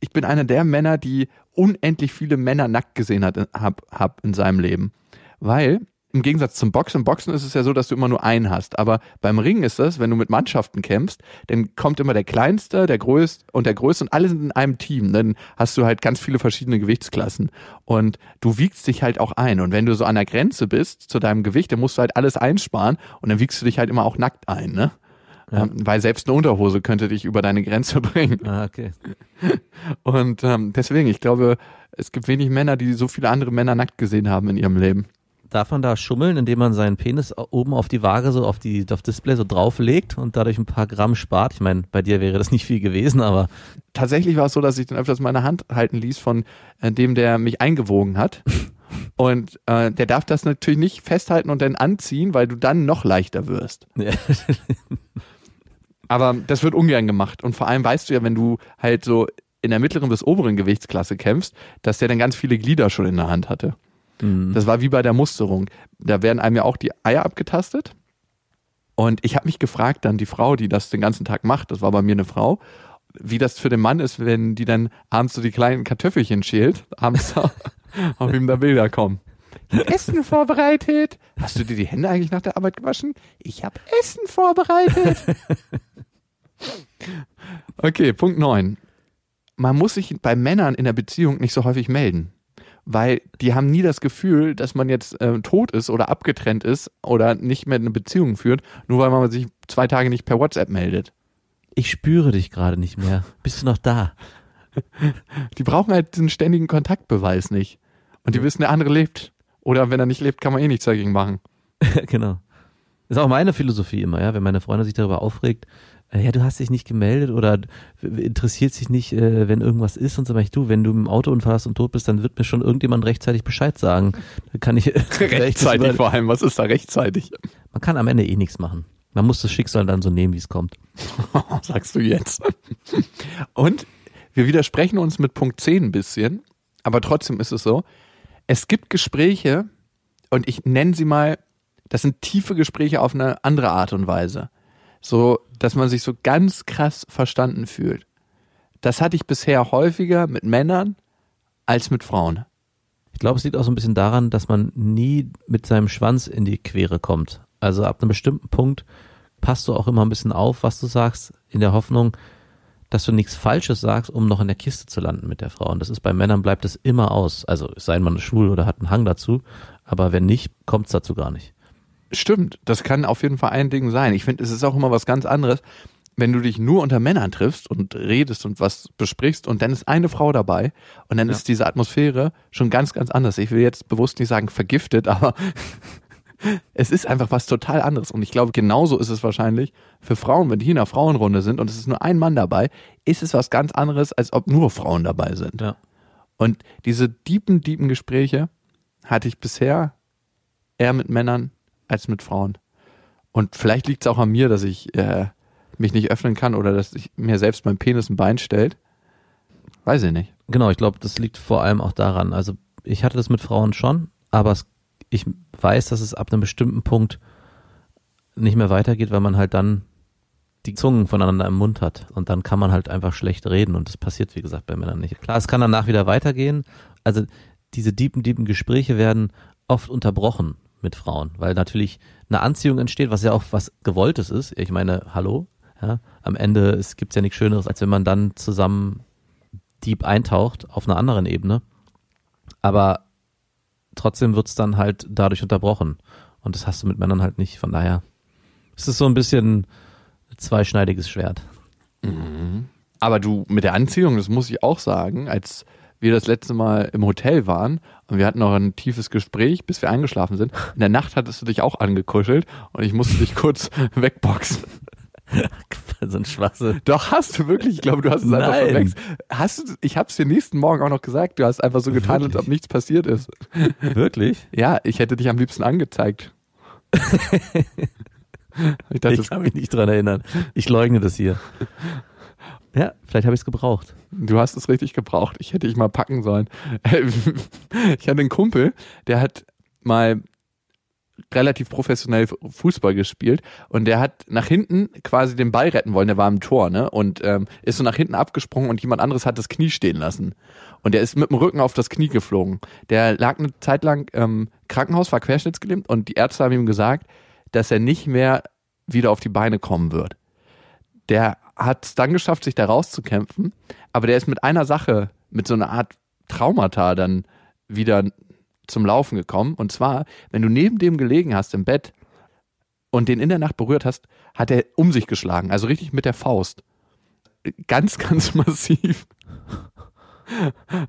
Ich bin einer der Männer, die unendlich viele Männer nackt gesehen hat, hab, hab in seinem Leben. Weil im Gegensatz zum Boxen, Boxen ist es ja so, dass du immer nur einen hast. Aber beim Ringen ist das, wenn du mit Mannschaften kämpfst, dann kommt immer der Kleinste, der Größte und der Größte und alle sind in einem Team. Dann hast du halt ganz viele verschiedene Gewichtsklassen. Und du wiegst dich halt auch ein. Und wenn du so an der Grenze bist zu deinem Gewicht, dann musst du halt alles einsparen und dann wiegst du dich halt immer auch nackt ein, ne? Ja. Weil selbst eine Unterhose könnte dich über deine Grenze bringen. Ah, okay. Und ähm, deswegen, ich glaube, es gibt wenig Männer, die so viele andere Männer nackt gesehen haben in ihrem Leben. Darf man da schummeln, indem man seinen Penis oben auf die Waage, so auf die auf Display so drauflegt und dadurch ein paar Gramm spart? Ich meine, bei dir wäre das nicht viel gewesen, aber... Tatsächlich war es so, dass ich dann öfters meine Hand halten ließ von äh, dem, der mich eingewogen hat. Und äh, der darf das natürlich nicht festhalten und dann anziehen, weil du dann noch leichter wirst. Ja. Aber das wird ungern gemacht. Und vor allem weißt du ja, wenn du halt so in der mittleren bis oberen Gewichtsklasse kämpfst, dass der dann ganz viele Glieder schon in der Hand hatte. Mhm. Das war wie bei der Musterung. Da werden einem ja auch die Eier abgetastet. Und ich habe mich gefragt dann, die Frau, die das den ganzen Tag macht, das war bei mir eine Frau, wie das für den Mann ist, wenn die dann abends so die kleinen Kartoffelchen schält, abends auf, auf ihm da Bilder kommen. Essen vorbereitet. Hast du dir die Hände eigentlich nach der Arbeit gewaschen? Ich habe Essen vorbereitet. Okay, Punkt neun. Man muss sich bei Männern in der Beziehung nicht so häufig melden, weil die haben nie das Gefühl, dass man jetzt äh, tot ist oder abgetrennt ist oder nicht mehr eine Beziehung führt, nur weil man sich zwei Tage nicht per WhatsApp meldet. Ich spüre dich gerade nicht mehr. Bist du noch da? Die brauchen halt diesen ständigen Kontaktbeweis nicht. Und die wissen, der andere lebt. Oder wenn er nicht lebt, kann man eh nichts dagegen machen. Genau. Das ist auch meine Philosophie immer, ja, wenn meine Freundin sich darüber aufregt, ja, du hast dich nicht gemeldet oder interessiert sich nicht, wenn irgendwas ist und so weiter. Du, wenn du im Autounfall hast und tot bist, dann wird mir schon irgendjemand rechtzeitig Bescheid sagen. Dann kann ich rechtzeitig vor allem. Was ist da rechtzeitig? Man kann am Ende eh nichts machen. Man muss das Schicksal dann so nehmen, wie es kommt. Sagst du jetzt. Und wir widersprechen uns mit Punkt zehn ein bisschen, aber trotzdem ist es so. Es gibt Gespräche und ich nenne sie mal, das sind tiefe Gespräche auf eine andere Art und Weise. So, dass man sich so ganz krass verstanden fühlt. Das hatte ich bisher häufiger mit Männern als mit Frauen. Ich glaube, es liegt auch so ein bisschen daran, dass man nie mit seinem Schwanz in die Quere kommt. Also ab einem bestimmten Punkt passt du auch immer ein bisschen auf, was du sagst, in der Hoffnung, dass du nichts Falsches sagst, um noch in der Kiste zu landen mit der Frau. Und das ist bei Männern, bleibt es immer aus. Also es sei denn, man ist schwul oder hat einen Hang dazu. Aber wenn nicht, kommt es dazu gar nicht. Stimmt, das kann auf jeden Fall ein Ding sein. Ich finde, es ist auch immer was ganz anderes, wenn du dich nur unter Männern triffst und redest und was besprichst und dann ist eine Frau dabei und dann ja. ist diese Atmosphäre schon ganz, ganz anders. Ich will jetzt bewusst nicht sagen vergiftet, aber es ist einfach was total anderes. Und ich glaube, genauso ist es wahrscheinlich für Frauen, wenn die in einer Frauenrunde sind und es ist nur ein Mann dabei, ist es was ganz anderes, als ob nur Frauen dabei sind. Ja. Und diese tiefen, tiefen Gespräche hatte ich bisher eher mit Männern als mit Frauen. Und vielleicht liegt es auch an mir, dass ich äh, mich nicht öffnen kann oder dass ich mir selbst mein Penis ein Bein stellt. Weiß ich nicht. Genau, ich glaube, das liegt vor allem auch daran. Also ich hatte das mit Frauen schon, aber es, ich weiß, dass es ab einem bestimmten Punkt nicht mehr weitergeht, weil man halt dann die Zungen voneinander im Mund hat. Und dann kann man halt einfach schlecht reden und das passiert, wie gesagt, bei Männern nicht. Klar, es kann danach wieder weitergehen. Also diese tiefen, tiefen Gespräche werden oft unterbrochen mit Frauen, weil natürlich eine Anziehung entsteht, was ja auch was Gewolltes ist. Ich meine, hallo, ja, am Ende es gibt's ja nichts Schöneres, als wenn man dann zusammen deep eintaucht auf einer anderen Ebene. Aber trotzdem wird's dann halt dadurch unterbrochen. Und das hast du mit Männern halt nicht. Von daher ist es so ein bisschen ein zweischneidiges Schwert. Mhm. Aber du, mit der Anziehung, das muss ich auch sagen, als wir das letzte Mal im Hotel waren und wir hatten noch ein tiefes Gespräch, bis wir eingeschlafen sind. In der Nacht hattest du dich auch angekuschelt und ich musste dich kurz wegboxen. So ein Schwachsinn. Doch, hast du wirklich, ich glaube, du hast es Nein. einfach verwechselt. Hast du, ich habe es dir nächsten Morgen auch noch gesagt, du hast einfach so getan, wirklich? Als ob nichts passiert ist. Wirklich? Ja, ich hätte dich am liebsten angezeigt. ich, dachte, ich kann mich nicht dran erinnern. Ich leugne das hier. Ja, vielleicht habe ich es gebraucht. Du hast es richtig gebraucht. Ich hätte dich mal packen sollen. Ich hatte einen Kumpel, der hat mal relativ professionell Fußball gespielt und der hat nach hinten quasi den Ball retten wollen. Der war im Tor, ne? Und ähm, ist so nach hinten abgesprungen und jemand anderes hat das Knie stehen lassen. Und der ist mit dem Rücken auf das Knie geflogen. Der lag eine Zeit lang im Krankenhaus, war querschnittsgelähmt und die Ärzte haben ihm gesagt, dass er nicht mehr wieder auf die Beine kommen wird. Der hat es dann geschafft, sich da rauszukämpfen, aber der ist mit einer Sache, mit so einer Art Traumata dann wieder zum Laufen gekommen. Und zwar, wenn du neben dem gelegen hast im Bett und den in der Nacht berührt hast, hat er um sich geschlagen, also richtig mit der Faust. Ganz, ganz massiv.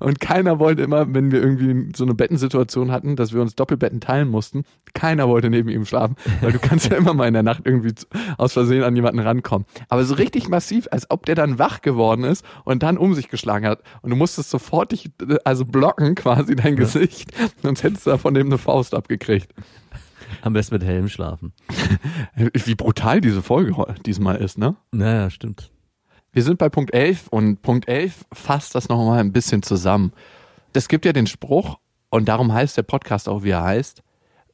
Und keiner wollte immer, wenn wir irgendwie so eine Bettensituation hatten, dass wir uns Doppelbetten teilen mussten, keiner wollte neben ihm schlafen, weil du kannst ja immer mal in der Nacht irgendwie aus Versehen an jemanden rankommen. Aber so richtig massiv, als ob der dann wach geworden ist und dann um sich geschlagen hat. Und du musstest sofort dich, also blocken quasi dein ja. Gesicht, sonst hättest du da von dem eine Faust abgekriegt. Am besten mit Helm schlafen. Wie brutal diese Folge diesmal ist, ne? Naja, stimmt. Wir sind bei Punkt elf und Punkt elf fasst das nochmal ein bisschen zusammen. Es gibt ja den Spruch, und darum heißt der Podcast auch, wie er heißt,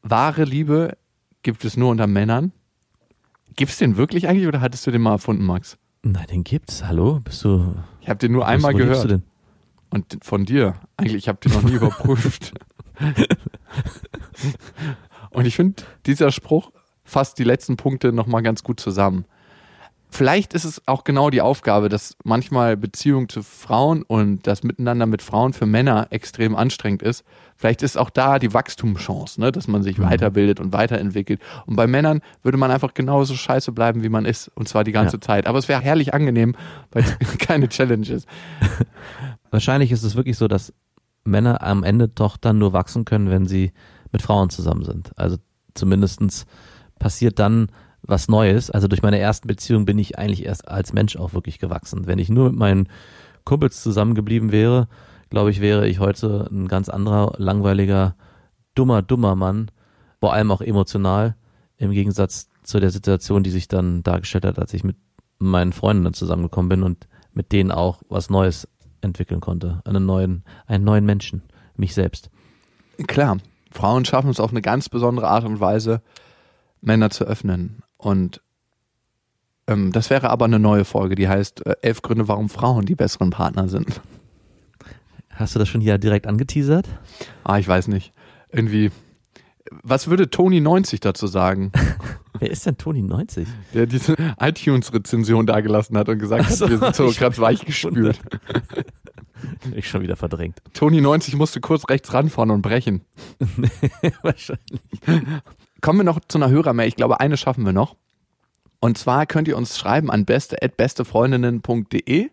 wahre Liebe gibt es nur unter Männern. Gibt es den wirklich eigentlich oder hattest du den mal erfunden, Max? Nein, den gibt's. Hallo? Bist du? Ich habe den nur einmal gehört. Wo lebst du denn? Und von dir. Eigentlich, ich habe den noch nie überprüft. Und ich finde, dieser Spruch fasst die letzten Punkte nochmal ganz gut zusammen. Vielleicht ist es auch genau die Aufgabe, dass manchmal Beziehung zu Frauen und das Miteinander mit Frauen für Männer extrem anstrengend ist. Vielleicht ist auch da die Wachstumschance, ne? Dass man sich mhm. weiterbildet und weiterentwickelt. Und bei Männern würde man einfach genauso scheiße bleiben, wie man ist. Und zwar die ganze ja. Zeit. Aber es wäre herrlich angenehm, weil es keine Challenge ist. Wahrscheinlich ist es wirklich so, dass Männer am Ende doch dann nur wachsen können, wenn sie mit Frauen zusammen sind. Also zumindestens passiert dann was Neues. Also durch meine ersten Beziehungen bin ich eigentlich erst als Mensch auch wirklich gewachsen. Wenn ich nur mit meinen Kumpels zusammengeblieben wäre, glaube ich, wäre ich heute ein ganz anderer, langweiliger, dummer, dummer Mann. Vor allem auch emotional, im Gegensatz zu der Situation, die sich dann dargestellt hat, als ich mit meinen Freundinnen zusammengekommen bin und mit denen auch was Neues entwickeln konnte. Einen neuen, einen neuen Menschen, mich selbst. Klar, Frauen schaffen es auf eine ganz besondere Art und Weise, Männer zu öffnen. Und ähm, das wäre aber eine neue Folge, die heißt äh, elf Gründe, warum Frauen die besseren Partner sind. Hast du das schon hier direkt angeteasert? Ah, ich weiß nicht. Irgendwie, was würde Tony neunzig dazu sagen? Wer ist denn Tony neunzig? Der diese iTunes-Rezension dagelassen hat und gesagt so, hat, wir sind so gerade weich gespült. Ich schon wieder verdrängt. Tony neunzig musste kurz rechts ranfahren und brechen. Wahrscheinlich. Kommen wir noch zu einer Hörermail. Ich glaube, eine schaffen wir noch. Und zwar könnt ihr uns schreiben an beste at bestefreundinnen punkt de,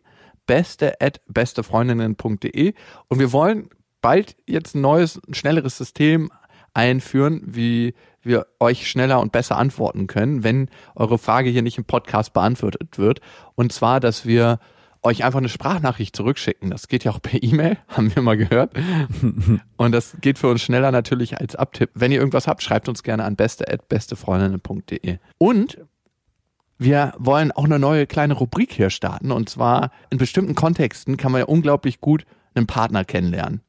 beste at bestefreundinnen punkt de. Und wir wollen bald jetzt ein neues, ein schnelleres System einführen, wie wir euch schneller und besser antworten können, wenn eure Frage hier nicht im Podcast beantwortet wird. Und zwar, dass wir euch einfach eine Sprachnachricht zurückschicken. Das geht ja auch per E-Mail, haben wir mal gehört. Und das geht für uns schneller natürlich als Abtipp. Wenn ihr irgendwas habt, schreibt uns gerne an beste at bestefreundinnen punkt de. Und wir wollen auch eine neue kleine Rubrik hier starten. Und zwar in bestimmten Kontexten kann man ja unglaublich gut einen Partner kennenlernen,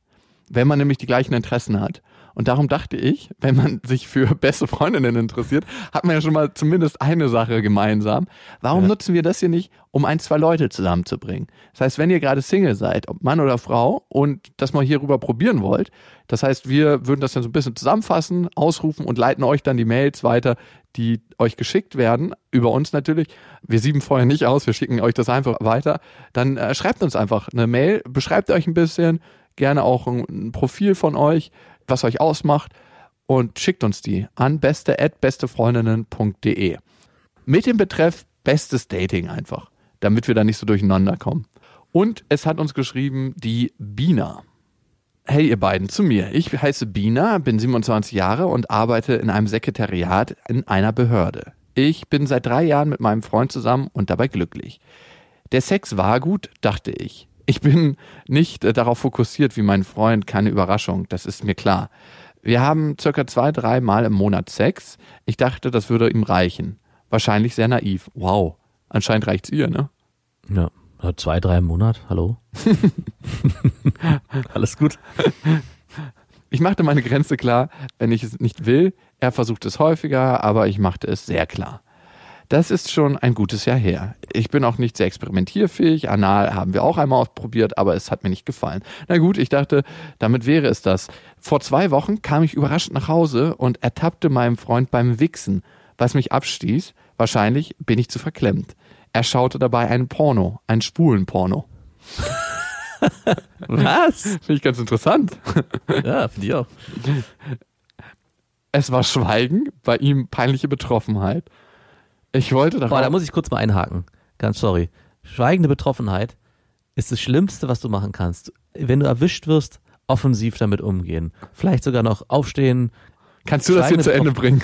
wenn man nämlich die gleichen Interessen hat. Und darum dachte ich, wenn man sich für beste Freundinnen interessiert, hat man ja schon mal zumindest eine Sache gemeinsam. Warum ja. nutzen wir das hier nicht, um ein, zwei Leute zusammenzubringen? Das heißt, wenn ihr gerade Single seid, ob Mann oder Frau, und das mal hierüber probieren wollt, das heißt, wir würden das dann so ein bisschen zusammenfassen, ausrufen und leiten euch dann die Mails weiter, die euch geschickt werden, über uns natürlich. Wir sieben vorher nicht aus, wir schicken euch das einfach weiter. Dann äh, schreibt uns einfach eine Mail, beschreibt euch ein bisschen, gerne auch ein, ein Profil von euch, was euch ausmacht, und schickt uns die an beste at bestefreundinnen punkt de. Mit dem Betreff bestes Dating einfach, damit wir da nicht so durcheinander kommen. Und es hat uns geschrieben die Bina. Hey ihr beiden, zu mir. Ich heiße Bina, bin siebenundzwanzig Jahre und arbeite in einem Sekretariat in einer Behörde. Ich bin seit drei Jahren mit meinem Freund zusammen und dabei glücklich. Der Sex war gut, dachte ich. Ich bin nicht äh, darauf fokussiert wie mein Freund, keine Überraschung, das ist mir klar. Wir haben circa zwei, drei Mal im Monat Sex. Ich dachte, das würde ihm reichen. Wahrscheinlich sehr naiv. Wow, anscheinend reicht's ihr, ne? Ja, zwei, drei im Monat, hallo? Alles gut. Ich machte meine Grenze klar, wenn ich es nicht will. Er versucht es häufiger, aber ich machte es sehr klar. Das ist schon ein gutes Jahr her. Ich bin auch nicht sehr experimentierfähig. Anal haben wir auch einmal ausprobiert, aber es hat mir nicht gefallen. Na gut, ich dachte, damit wäre es das. Vor zwei Wochen kam ich überrascht nach Hause und ertappte meinem Freund beim Wichsen, was mich abstieß. Wahrscheinlich bin ich zu verklemmt. Er schaute dabei einen Porno, einen schwulen Porno. Was? Finde ich ganz interessant. Ja, finde ich auch. Es war Schweigen, bei ihm peinliche Betroffenheit. Ich wollte darauf. Boah, da muss ich kurz mal einhaken. Ganz sorry. Schweigende Betroffenheit ist das Schlimmste, was du machen kannst. wenn du erwischt wirst, offensiv damit umgehen. Vielleicht sogar noch aufstehen. Kannst du das hier zu Ende bringen?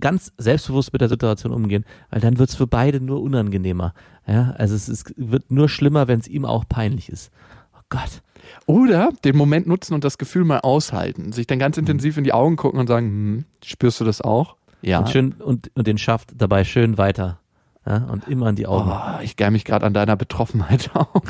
Ganz selbstbewusst mit der Situation umgehen, weil dann wird es für beide nur unangenehmer. Ja, also es ist, wird nur schlimmer, wenn es ihm auch peinlich ist. Oh Gott. Oder den Moment nutzen und das Gefühl mal aushalten. Sich dann ganz intensiv in die Augen gucken und sagen, hm, spürst du das auch? Ja. Und, schön, und, und den Schaft dabei schön weiter. Ja, und immer in die Augen. Oh, ich gär mich gerade an deiner Betroffenheit auf.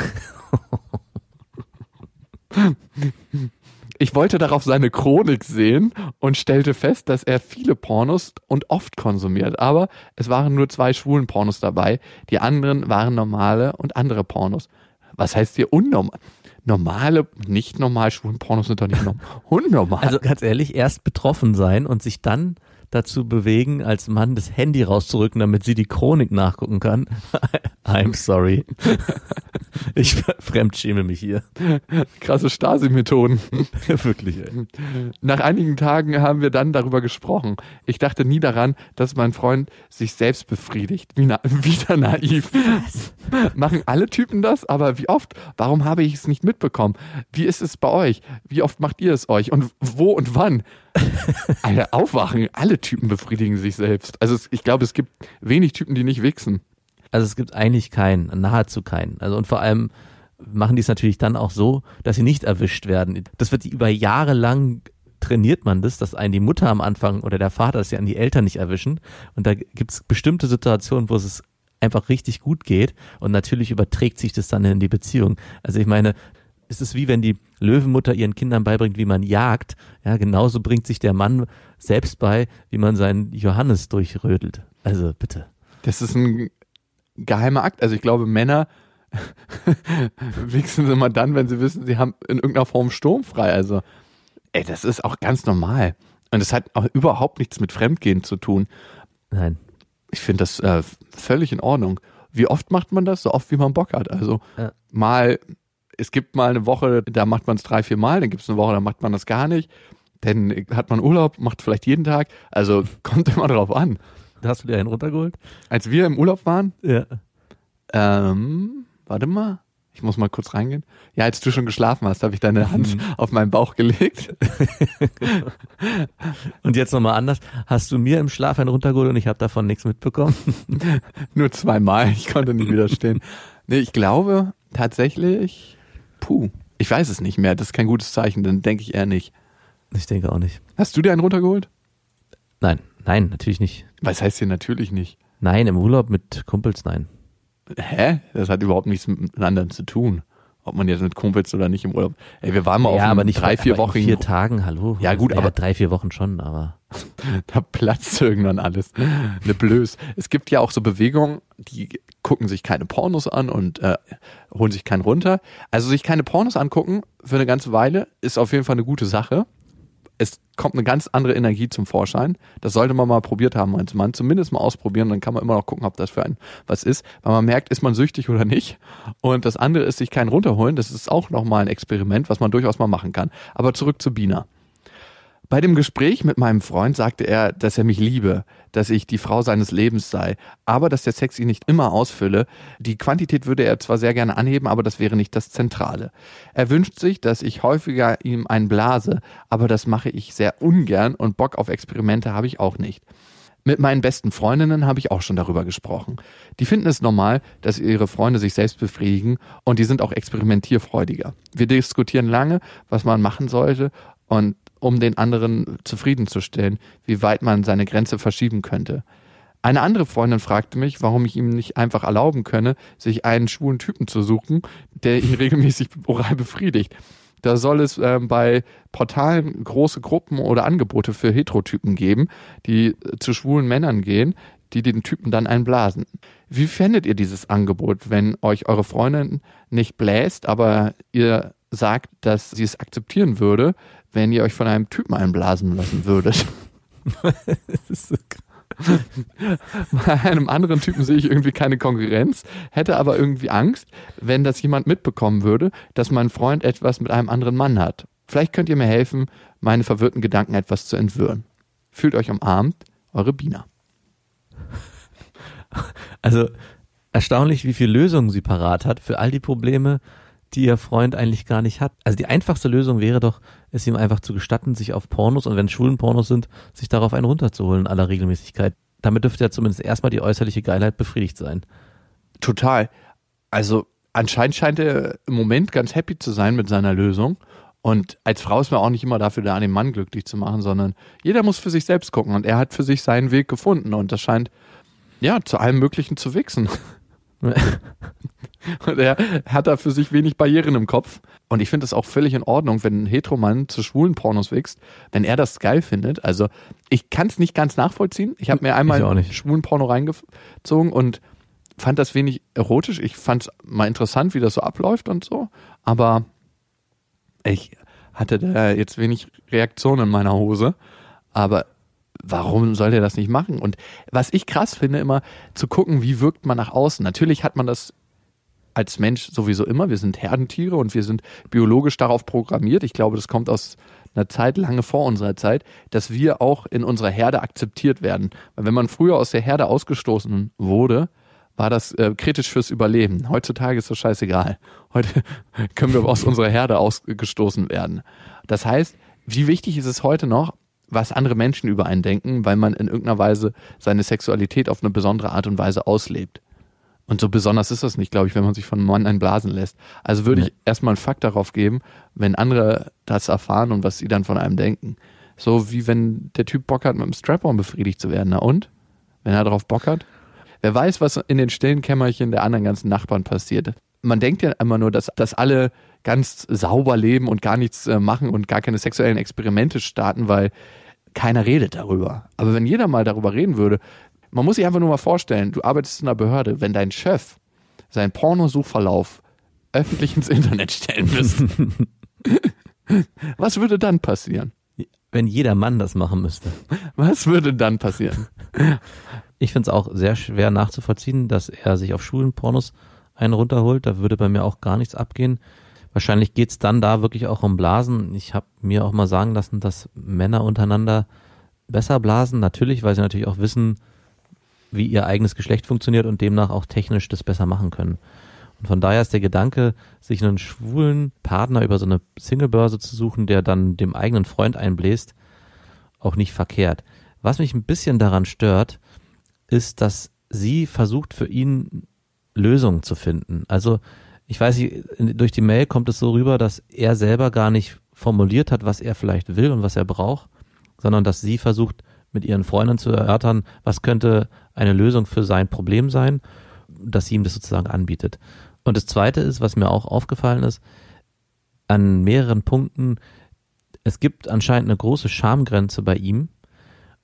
Ich wollte darauf seine Chronik sehen und stellte fest, dass er viele Pornos und oft konsumiert. Aber es waren nur zwei schwulen Pornos dabei. Die anderen waren normale und andere Pornos. Was heißt hier unnormal? Normale, nicht normal, schwulen Pornos sind doch nicht normal. Unnormal. Also ganz ehrlich, erst betroffen sein und sich dann dazu bewegen, als Mann das Handy rauszurücken, damit sie die Chronik nachgucken kann. I'm sorry. Ich fremdschäme mich hier. Krasse Stasi-Methoden. Wirklich, ey. Nach einigen Tagen haben wir dann darüber gesprochen. Ich dachte nie daran, dass mein Freund sich selbst befriedigt. Wie na- wieder naiv. Was? Machen alle Typen das? Aber wie oft? Warum habe ich es nicht mitbekommen? Wie ist es bei euch? Wie oft macht ihr es euch? Und wo und wann? Alle aufwachen. Alle Typen befriedigen sich selbst. Also ich glaube, es gibt wenig Typen, die nicht wichsen. Also es gibt eigentlich keinen, nahezu keinen. Also und vor allem machen die es natürlich dann auch so, dass sie nicht erwischt werden. Das wird über Jahre lang trainiert man das, dass einen die Mutter am Anfang oder der Vater, dass sie an die Eltern nicht erwischen. Und da gibt es bestimmte Situationen, wo es einfach richtig gut geht. Und natürlich überträgt sich das dann in die Beziehung. Also ich meine, es ist wie wenn die Löwenmutter ihren Kindern beibringt, wie man jagt. Ja, genauso bringt sich der Mann selbst bei, wie man seinen Johannes durchrödelt. Also bitte. Das ist ein geheimer Akt. Also ich glaube, Männer wichsen sie immer dann, wenn sie wissen, sie haben in irgendeiner Form sturmfrei. Also ey, das ist auch ganz normal. Und es hat auch überhaupt nichts mit Fremdgehen zu tun. Nein. Ich finde das äh, völlig in Ordnung. Wie oft macht man das? So oft, wie man Bock hat. Also ja. mal, es gibt mal eine Woche, da macht man es drei, vier Mal. Dann gibt es eine Woche, da macht man das gar nicht. Dann hat man Urlaub, macht vielleicht jeden Tag. Also kommt immer drauf an. Hast du dir einen runtergeholt? Als wir im Urlaub waren? Ja. Ähm, warte mal. Ich muss mal kurz reingehen. Ja, als du schon geschlafen hast, habe ich deine Hand mhm. auf meinen Bauch gelegt. Und jetzt nochmal anders. Hast du mir im Schlaf einen runtergeholt und ich habe davon nichts mitbekommen? Nur zweimal. Ich konnte nicht widerstehen. Nee, ich glaube tatsächlich, puh, ich weiß es nicht mehr. Das ist kein gutes Zeichen, dann denke ich eher nicht. Ich denke auch nicht. Hast du dir einen runtergeholt? Nein. Nein, natürlich nicht. Was heißt hier natürlich nicht? Nein, im Urlaub mit Kumpels, nein. Hä? Das hat überhaupt nichts miteinander zu tun. Ob man jetzt mit Kumpels oder nicht im Urlaub. Ey, wir waren mal ja, auf einem drei, vier Wochen. Vier Tagen, hallo. Ja, gut, ja, aber. Drei, vier Wochen schon, aber. Da platzt irgendwann alles. Ne Blöß. Es gibt ja auch so Bewegungen, die gucken sich keine Pornos an und äh, holen sich keinen runter. Also sich keine Pornos angucken für eine ganze Weile ist auf jeden Fall eine gute Sache. Es kommt eine ganz andere Energie zum Vorschein. Das sollte man mal probiert haben als Mann. Zumindest mal ausprobieren, dann kann man immer noch gucken, ob das für einen was ist. Weil man merkt, ist man süchtig oder nicht. Und das andere ist, sich keinen runterholen. Das ist auch nochmal ein Experiment, was man durchaus mal machen kann. Aber zurück zu Bina. Bei dem Gespräch mit meinem Freund sagte er, dass er mich liebe, dass ich die Frau seines Lebens sei, aber dass der Sex ihn nicht immer ausfülle. Die Quantität würde er zwar sehr gerne anheben, aber das wäre nicht das Zentrale. Er wünscht sich, dass ich häufiger ihm einen blase, aber das mache ich sehr ungern und Bock auf Experimente habe ich auch nicht. Mit meinen besten Freundinnen habe ich auch schon darüber gesprochen. Die finden es normal, dass ihre Freunde sich selbst befriedigen und die sind auch experimentierfreudiger. Wir diskutieren lange, was man machen sollte und um den anderen zufriedenzustellen, wie weit man seine Grenze verschieben könnte. Eine andere Freundin fragte mich, warum ich ihm nicht einfach erlauben könne, sich einen schwulen Typen zu suchen, der ihn regelmäßig oral befriedigt. Da soll es äh, bei Portalen große Gruppen oder Angebote für Heterotypen geben, die zu schwulen Männern gehen, die den Typen dann einblasen. Wie fändet ihr dieses Angebot, wenn euch eure Freundin nicht bläst, aber ihr sagt, dass sie es akzeptieren würde, wenn ihr euch von einem Typen einblasen lassen würdet? So bei einem anderen Typen sehe ich irgendwie keine Konkurrenz, hätte aber irgendwie Angst, wenn das jemand mitbekommen würde, dass mein Freund etwas mit einem anderen Mann hat. Vielleicht könnt ihr mir helfen, meine verwirrten Gedanken etwas zu entwirren. Fühlt euch umarmt, eure Bina. Also erstaunlich, wie viel Lösungen sie parat hat für all die Probleme, die ihr Freund eigentlich gar nicht hat. Also die einfachste Lösung wäre doch, es ihm einfach zu gestatten, sich auf Pornos, und wenn schwulen Pornos sind, sich darauf einen runterzuholen in aller Regelmäßigkeit. Damit dürfte ja zumindest erstmal die äußerliche Geilheit befriedigt sein. Total. Also anscheinend scheint er im Moment ganz happy zu sein mit seiner Lösung. Und als Frau ist man auch nicht immer dafür da, den Mann glücklich zu machen, sondern jeder muss für sich selbst gucken. Und er hat für sich seinen Weg gefunden. Und das scheint, ja, zu allem Möglichen zu wichsen. Und er hat da für sich wenig Barrieren im Kopf. Und ich finde das auch völlig in Ordnung, wenn ein Heteromann zu schwulen Pornos wächst, wenn er das geil findet. Also ich kann es nicht ganz nachvollziehen. Ich habe mir einmal einen schwulen Porno reingezogen und fand das wenig erotisch. Ich fand es mal interessant, wie das so abläuft und so. Aber ich hatte da jetzt wenig Reaktion in meiner Hose. Aber warum soll der das nicht machen? Und was ich krass finde, immer zu gucken, wie wirkt man nach außen. Natürlich hat man das als Mensch sowieso immer. Wir sind Herdentiere und wir sind biologisch darauf programmiert. Ich glaube, das kommt aus einer Zeit lange vor unserer Zeit, dass wir auch in unserer Herde akzeptiert werden. Weil wenn man früher aus der Herde ausgestoßen wurde, war das äh, kritisch fürs Überleben. Heutzutage ist das scheißegal. Heute können wir aus unserer Herde ausgestoßen werden. Das heißt, wie wichtig ist es heute noch, was andere Menschen über einen denken, weil man in irgendeiner Weise seine Sexualität auf eine besondere Art und Weise auslebt. Und so besonders ist das nicht, glaube ich, wenn man sich von einem Mann einblasen lässt. Also würde nee. ich erstmal einen Fakt darauf geben, wenn andere das erfahren und was sie dann von einem denken. So wie wenn der Typ Bock hat, mit einem Strap-on befriedigt zu werden. Na und? Wenn er darauf Bock hat? Wer weiß, was in den stillen Kämmerchen der anderen ganzen Nachbarn passiert. Man denkt ja immer nur, dass, dass alle ganz sauber leben und gar nichts äh, machen und gar keine sexuellen Experimente starten, weil keiner redet darüber. Aber wenn jeder mal darüber reden würde, man muss sich einfach nur mal vorstellen, du arbeitest in einer Behörde, wenn dein Chef seinen Pornosuchverlauf öffentlich ins Internet stellen müsste, was würde dann passieren? Wenn jeder Mann das machen müsste. Was würde dann passieren? Ich finde es auch sehr schwer nachzuvollziehen, dass er sich auf Schulen Pornos einen runterholt. Da würde bei mir auch gar nichts abgehen. Wahrscheinlich geht es dann da wirklich auch um Blasen. Ich habe mir auch mal sagen lassen, dass Männer untereinander besser blasen. Natürlich, weil sie natürlich auch wissen, wie ihr eigenes Geschlecht funktioniert und demnach auch technisch das besser machen können. Und von daher ist der Gedanke, sich einen schwulen Partner über so eine Singlebörse zu suchen, der dann dem eigenen Freund einbläst, auch nicht verkehrt. Was mich ein bisschen daran stört, ist, dass sie versucht, für ihn Lösungen zu finden. Also ich weiß nicht, durch die Mail kommt es so rüber, dass er selber gar nicht formuliert hat, was er vielleicht will und was er braucht, sondern dass sie versucht, mit ihren Freunden zu erörtern, was könnte eine Lösung für sein Problem sein, dass sie ihm das sozusagen anbietet. Und das Zweite ist, was mir auch aufgefallen ist, an mehreren Punkten, es gibt anscheinend eine große Schamgrenze bei ihm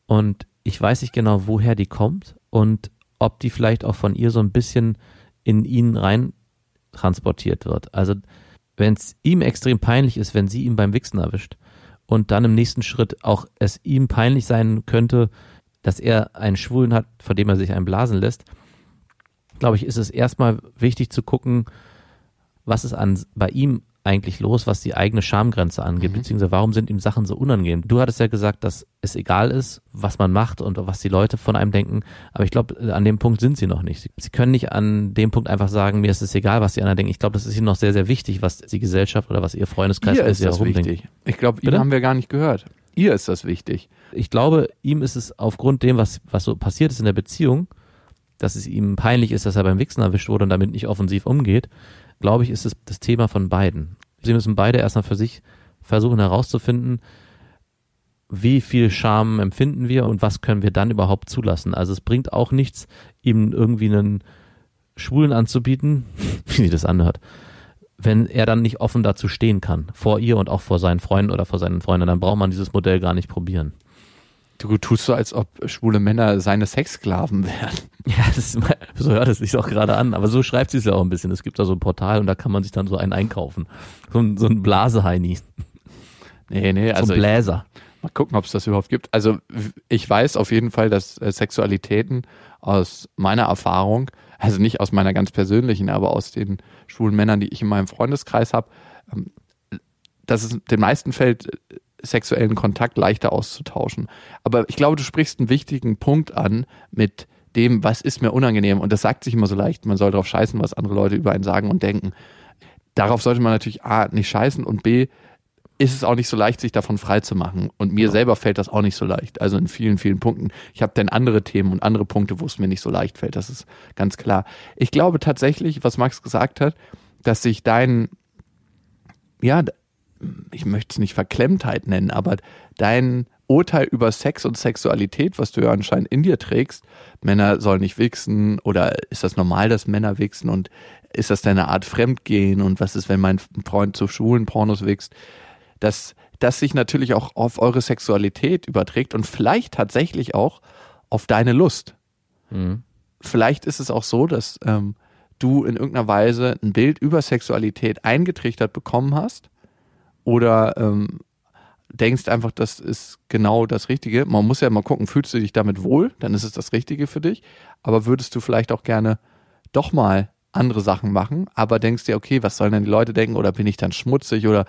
und ich weiß nicht genau, woher die kommt und ob die vielleicht auch von ihr so ein bisschen in ihn rein transportiert wird. Also wenn es ihm extrem peinlich ist, wenn sie ihn beim Wichsen erwischt, und dann im nächsten Schritt auch es ihm peinlich sein könnte, dass er einen Schwulen hat, vor dem er sich einen blasen lässt, glaube ich, ist es erstmal wichtig zu gucken, was ist an, bei ihm eigentlich los, was die eigene Schamgrenze angeht, mhm. beziehungsweise warum sind ihm Sachen so unangenehm. Du hattest ja gesagt, dass es egal ist, was man macht und was die Leute von einem denken, aber ich glaube, an dem Punkt sind sie noch nicht. Sie, sie können nicht an dem Punkt einfach sagen, mir ist es egal, was die anderen denken. Ich glaube, das ist ihnen noch sehr, sehr wichtig, was die Gesellschaft oder was ihr Freundeskreis ist ja rumdenkt. Ich glaube, ihm haben wir gar nicht gehört. Ihr ist das wichtig. Ich glaube, ihm ist es aufgrund dem, was, was so passiert ist in der Beziehung, dass es ihm peinlich ist, dass er beim Wichsen erwischt wurde und damit nicht offensiv umgeht, glaube ich, ist es das Thema von beiden. Sie müssen beide erstmal für sich versuchen herauszufinden, wie viel Scham empfinden wir und was können wir dann überhaupt zulassen. Also es bringt auch nichts, ihm irgendwie einen Schwulen anzubieten, wie sich das anhört, wenn er dann nicht offen dazu stehen kann, vor ihr und auch vor seinen Freunden oder vor seinen Freunden. Dann braucht man dieses Modell gar nicht probieren. Du tust so, als ob schwule Männer seine Sexsklaven wären. Ja, das, so hört es sich auch gerade an. Aber so schreibt sie es ja auch ein bisschen. Es gibt da so ein Portal und da kann man sich dann so einen einkaufen. So ein, so ein Blaseheini. Nee, nee. So ein also Bläser. Ich, mal gucken, ob es das überhaupt gibt. Also ich weiß auf jeden Fall, dass Sexualitäten aus meiner Erfahrung, also nicht aus meiner ganz persönlichen, aber aus den schwulen Männern, die ich in meinem Freundeskreis habe, dass es den meisten fällt, sexuellen Kontakt leichter auszutauschen. Aber ich glaube, du sprichst einen wichtigen Punkt an mit dem, was ist mir unangenehm. Und das sagt sich immer so leicht, man soll drauf scheißen, was andere Leute über einen sagen und denken. darauf sollte man natürlich A, nicht scheißen und B, ist es auch nicht so leicht, sich davon freizumachen. Und mir selber fällt das auch nicht so leicht. Also in vielen, vielen Punkten. Ich habe dann andere Themen und andere Punkte, wo es mir nicht so leicht fällt. Das ist ganz klar. Ich glaube tatsächlich, was Max gesagt hat, dass sich dein, ja, ich möchte es nicht Verklemmtheit nennen, aber dein Urteil über Sex und Sexualität, was du ja anscheinend in dir trägst, Männer sollen nicht wichsen oder ist das normal, dass Männer wichsen und ist das deine Art Fremdgehen und was ist, wenn mein Freund zu schwulen Pornos wichst, dass das sich natürlich auch auf eure Sexualität überträgt und vielleicht tatsächlich auch auf deine Lust. Mhm. Vielleicht ist es auch so, dass ähm, du in irgendeiner Weise ein Bild über Sexualität eingetrichtert bekommen hast oder ähm, denkst einfach, das ist genau das Richtige. Man muss ja mal gucken, fühlst du dich damit wohl, dann ist es das Richtige für dich. Aber würdest du vielleicht auch gerne doch mal andere Sachen machen, aber denkst dir, okay, was sollen denn die Leute denken oder bin ich dann schmutzig oder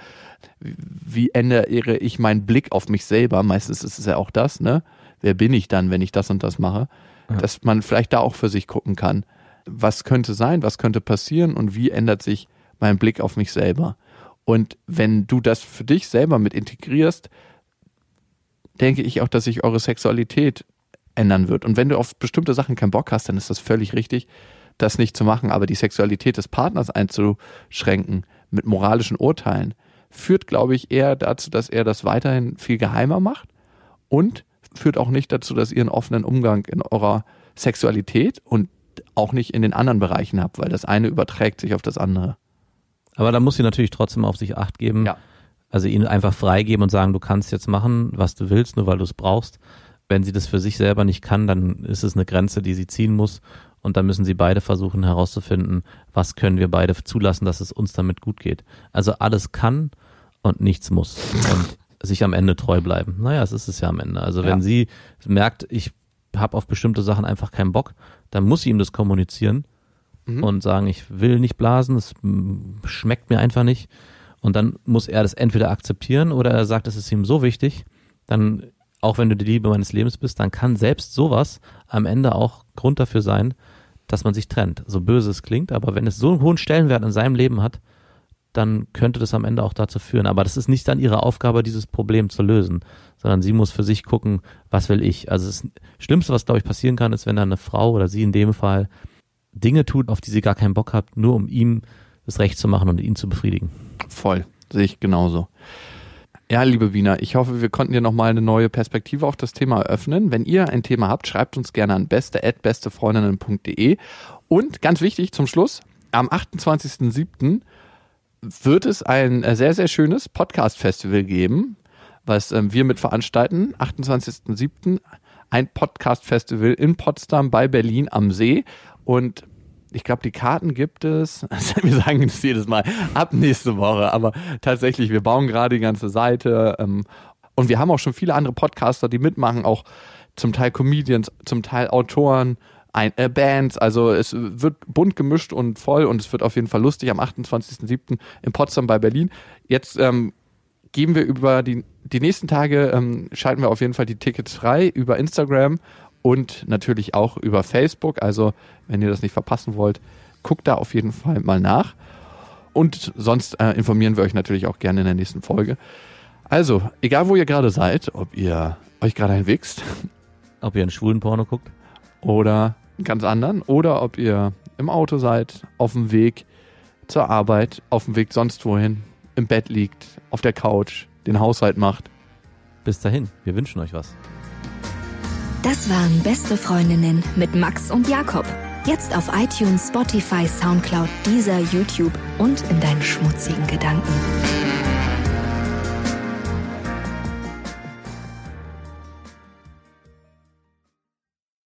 wie ändere ich meinen Blick auf mich selber? Meistens ist es ja auch das, ne? Wer bin ich dann, wenn ich das und das mache? Ja. Dass man vielleicht da auch für sich gucken kann, was könnte sein, was könnte passieren und wie ändert sich mein Blick auf mich selber? Und wenn du das für dich selber mit integrierst, denke ich auch, dass sich eure Sexualität ändern wird. Und wenn du auf bestimmte Sachen keinen Bock hast, dann ist das völlig richtig, das nicht zu machen. Aber die Sexualität des Partners einzuschränken mit moralischen Urteilen führt, glaube ich, eher dazu, dass er das weiterhin viel geheimer macht und führt auch nicht dazu, dass ihr einen offenen Umgang in eurer Sexualität und auch nicht in den anderen Bereichen habt, weil das eine überträgt sich auf das andere. Aber da muss sie natürlich trotzdem auf sich Acht geben, ja. Also ihnen einfach freigeben und sagen, du kannst jetzt machen, was du willst, nur weil du es brauchst. Wenn sie das für sich selber nicht kann, dann ist es eine Grenze, die sie ziehen muss und dann müssen sie beide versuchen herauszufinden, was können wir beide zulassen, dass es uns damit gut geht. Also alles kann und nichts muss und sich am Ende treu bleiben. Naja, es ist es ja am Ende. Also wenn ja. sie merkt, ich habe auf bestimmte Sachen einfach keinen Bock, dann muss sie ihm das kommunizieren. Und sagen, ich will nicht blasen, es schmeckt mir einfach nicht. Und dann muss er das entweder akzeptieren oder er sagt, es ist ihm so wichtig, dann, auch wenn du die Liebe meines Lebens bist, dann kann selbst sowas am Ende auch Grund dafür sein, dass man sich trennt. So böse es klingt, aber wenn es so einen hohen Stellenwert in seinem Leben hat, dann könnte das am Ende auch dazu führen. Aber das ist nicht dann ihre Aufgabe, dieses Problem zu lösen, sondern sie muss für sich gucken, was will ich. Also das Schlimmste, was, glaube ich, passieren kann, ist, wenn dann eine Frau oder sie in dem Fall Dinge tut, auf die sie gar keinen Bock hat, nur um ihm das Recht zu machen und ihn zu befriedigen. Voll, sehe ich genauso. Ja, liebe Wiener, ich hoffe, wir konnten dir nochmal eine neue Perspektive auf das Thema eröffnen. Wenn ihr ein Thema habt, schreibt uns gerne an beste at bestefreundinnen punkt de. Und ganz wichtig zum Schluss, am achtundzwanzigsten siebten wird es ein sehr, sehr schönes Podcast-Festival geben, was wir mit veranstalten. achtundzwanzigsten siebten ein Podcast-Festival in Potsdam bei Berlin am See. Und ich glaube, die Karten gibt es, wir sagen es jedes Mal, ab nächste Woche. Aber tatsächlich, wir bauen gerade die ganze Seite. Ähm, und wir haben auch schon viele andere Podcaster, die mitmachen, auch zum Teil Comedians, zum Teil Autoren, ein, äh, Bands. Also es wird bunt gemischt und voll und es wird auf jeden Fall lustig am achtundzwanzigsten siebten in Potsdam bei Berlin. Jetzt ähm, geben wir über die, die nächsten Tage, ähm, schalten wir auf jeden Fall die Tickets frei über Instagram. Und natürlich auch über Facebook, also wenn ihr das nicht verpassen wollt, guckt da auf jeden Fall mal nach. Und sonst äh, informieren wir euch natürlich auch gerne in der nächsten Folge. Also, egal wo ihr gerade seid, ob ihr euch gerade einwichst. Ob ihr einen schwulen Porno guckt. Oder einen ganz anderen. Oder ob ihr im Auto seid, auf dem Weg zur Arbeit, auf dem Weg sonst wohin, im Bett liegt, auf der Couch, den Haushalt macht. Bis dahin, wir wünschen euch was. Das waren Beste Freundinnen mit Max und Jakob. Jetzt auf iTunes, Spotify, Soundcloud, Deezer, YouTube und in deinen schmutzigen Gedanken.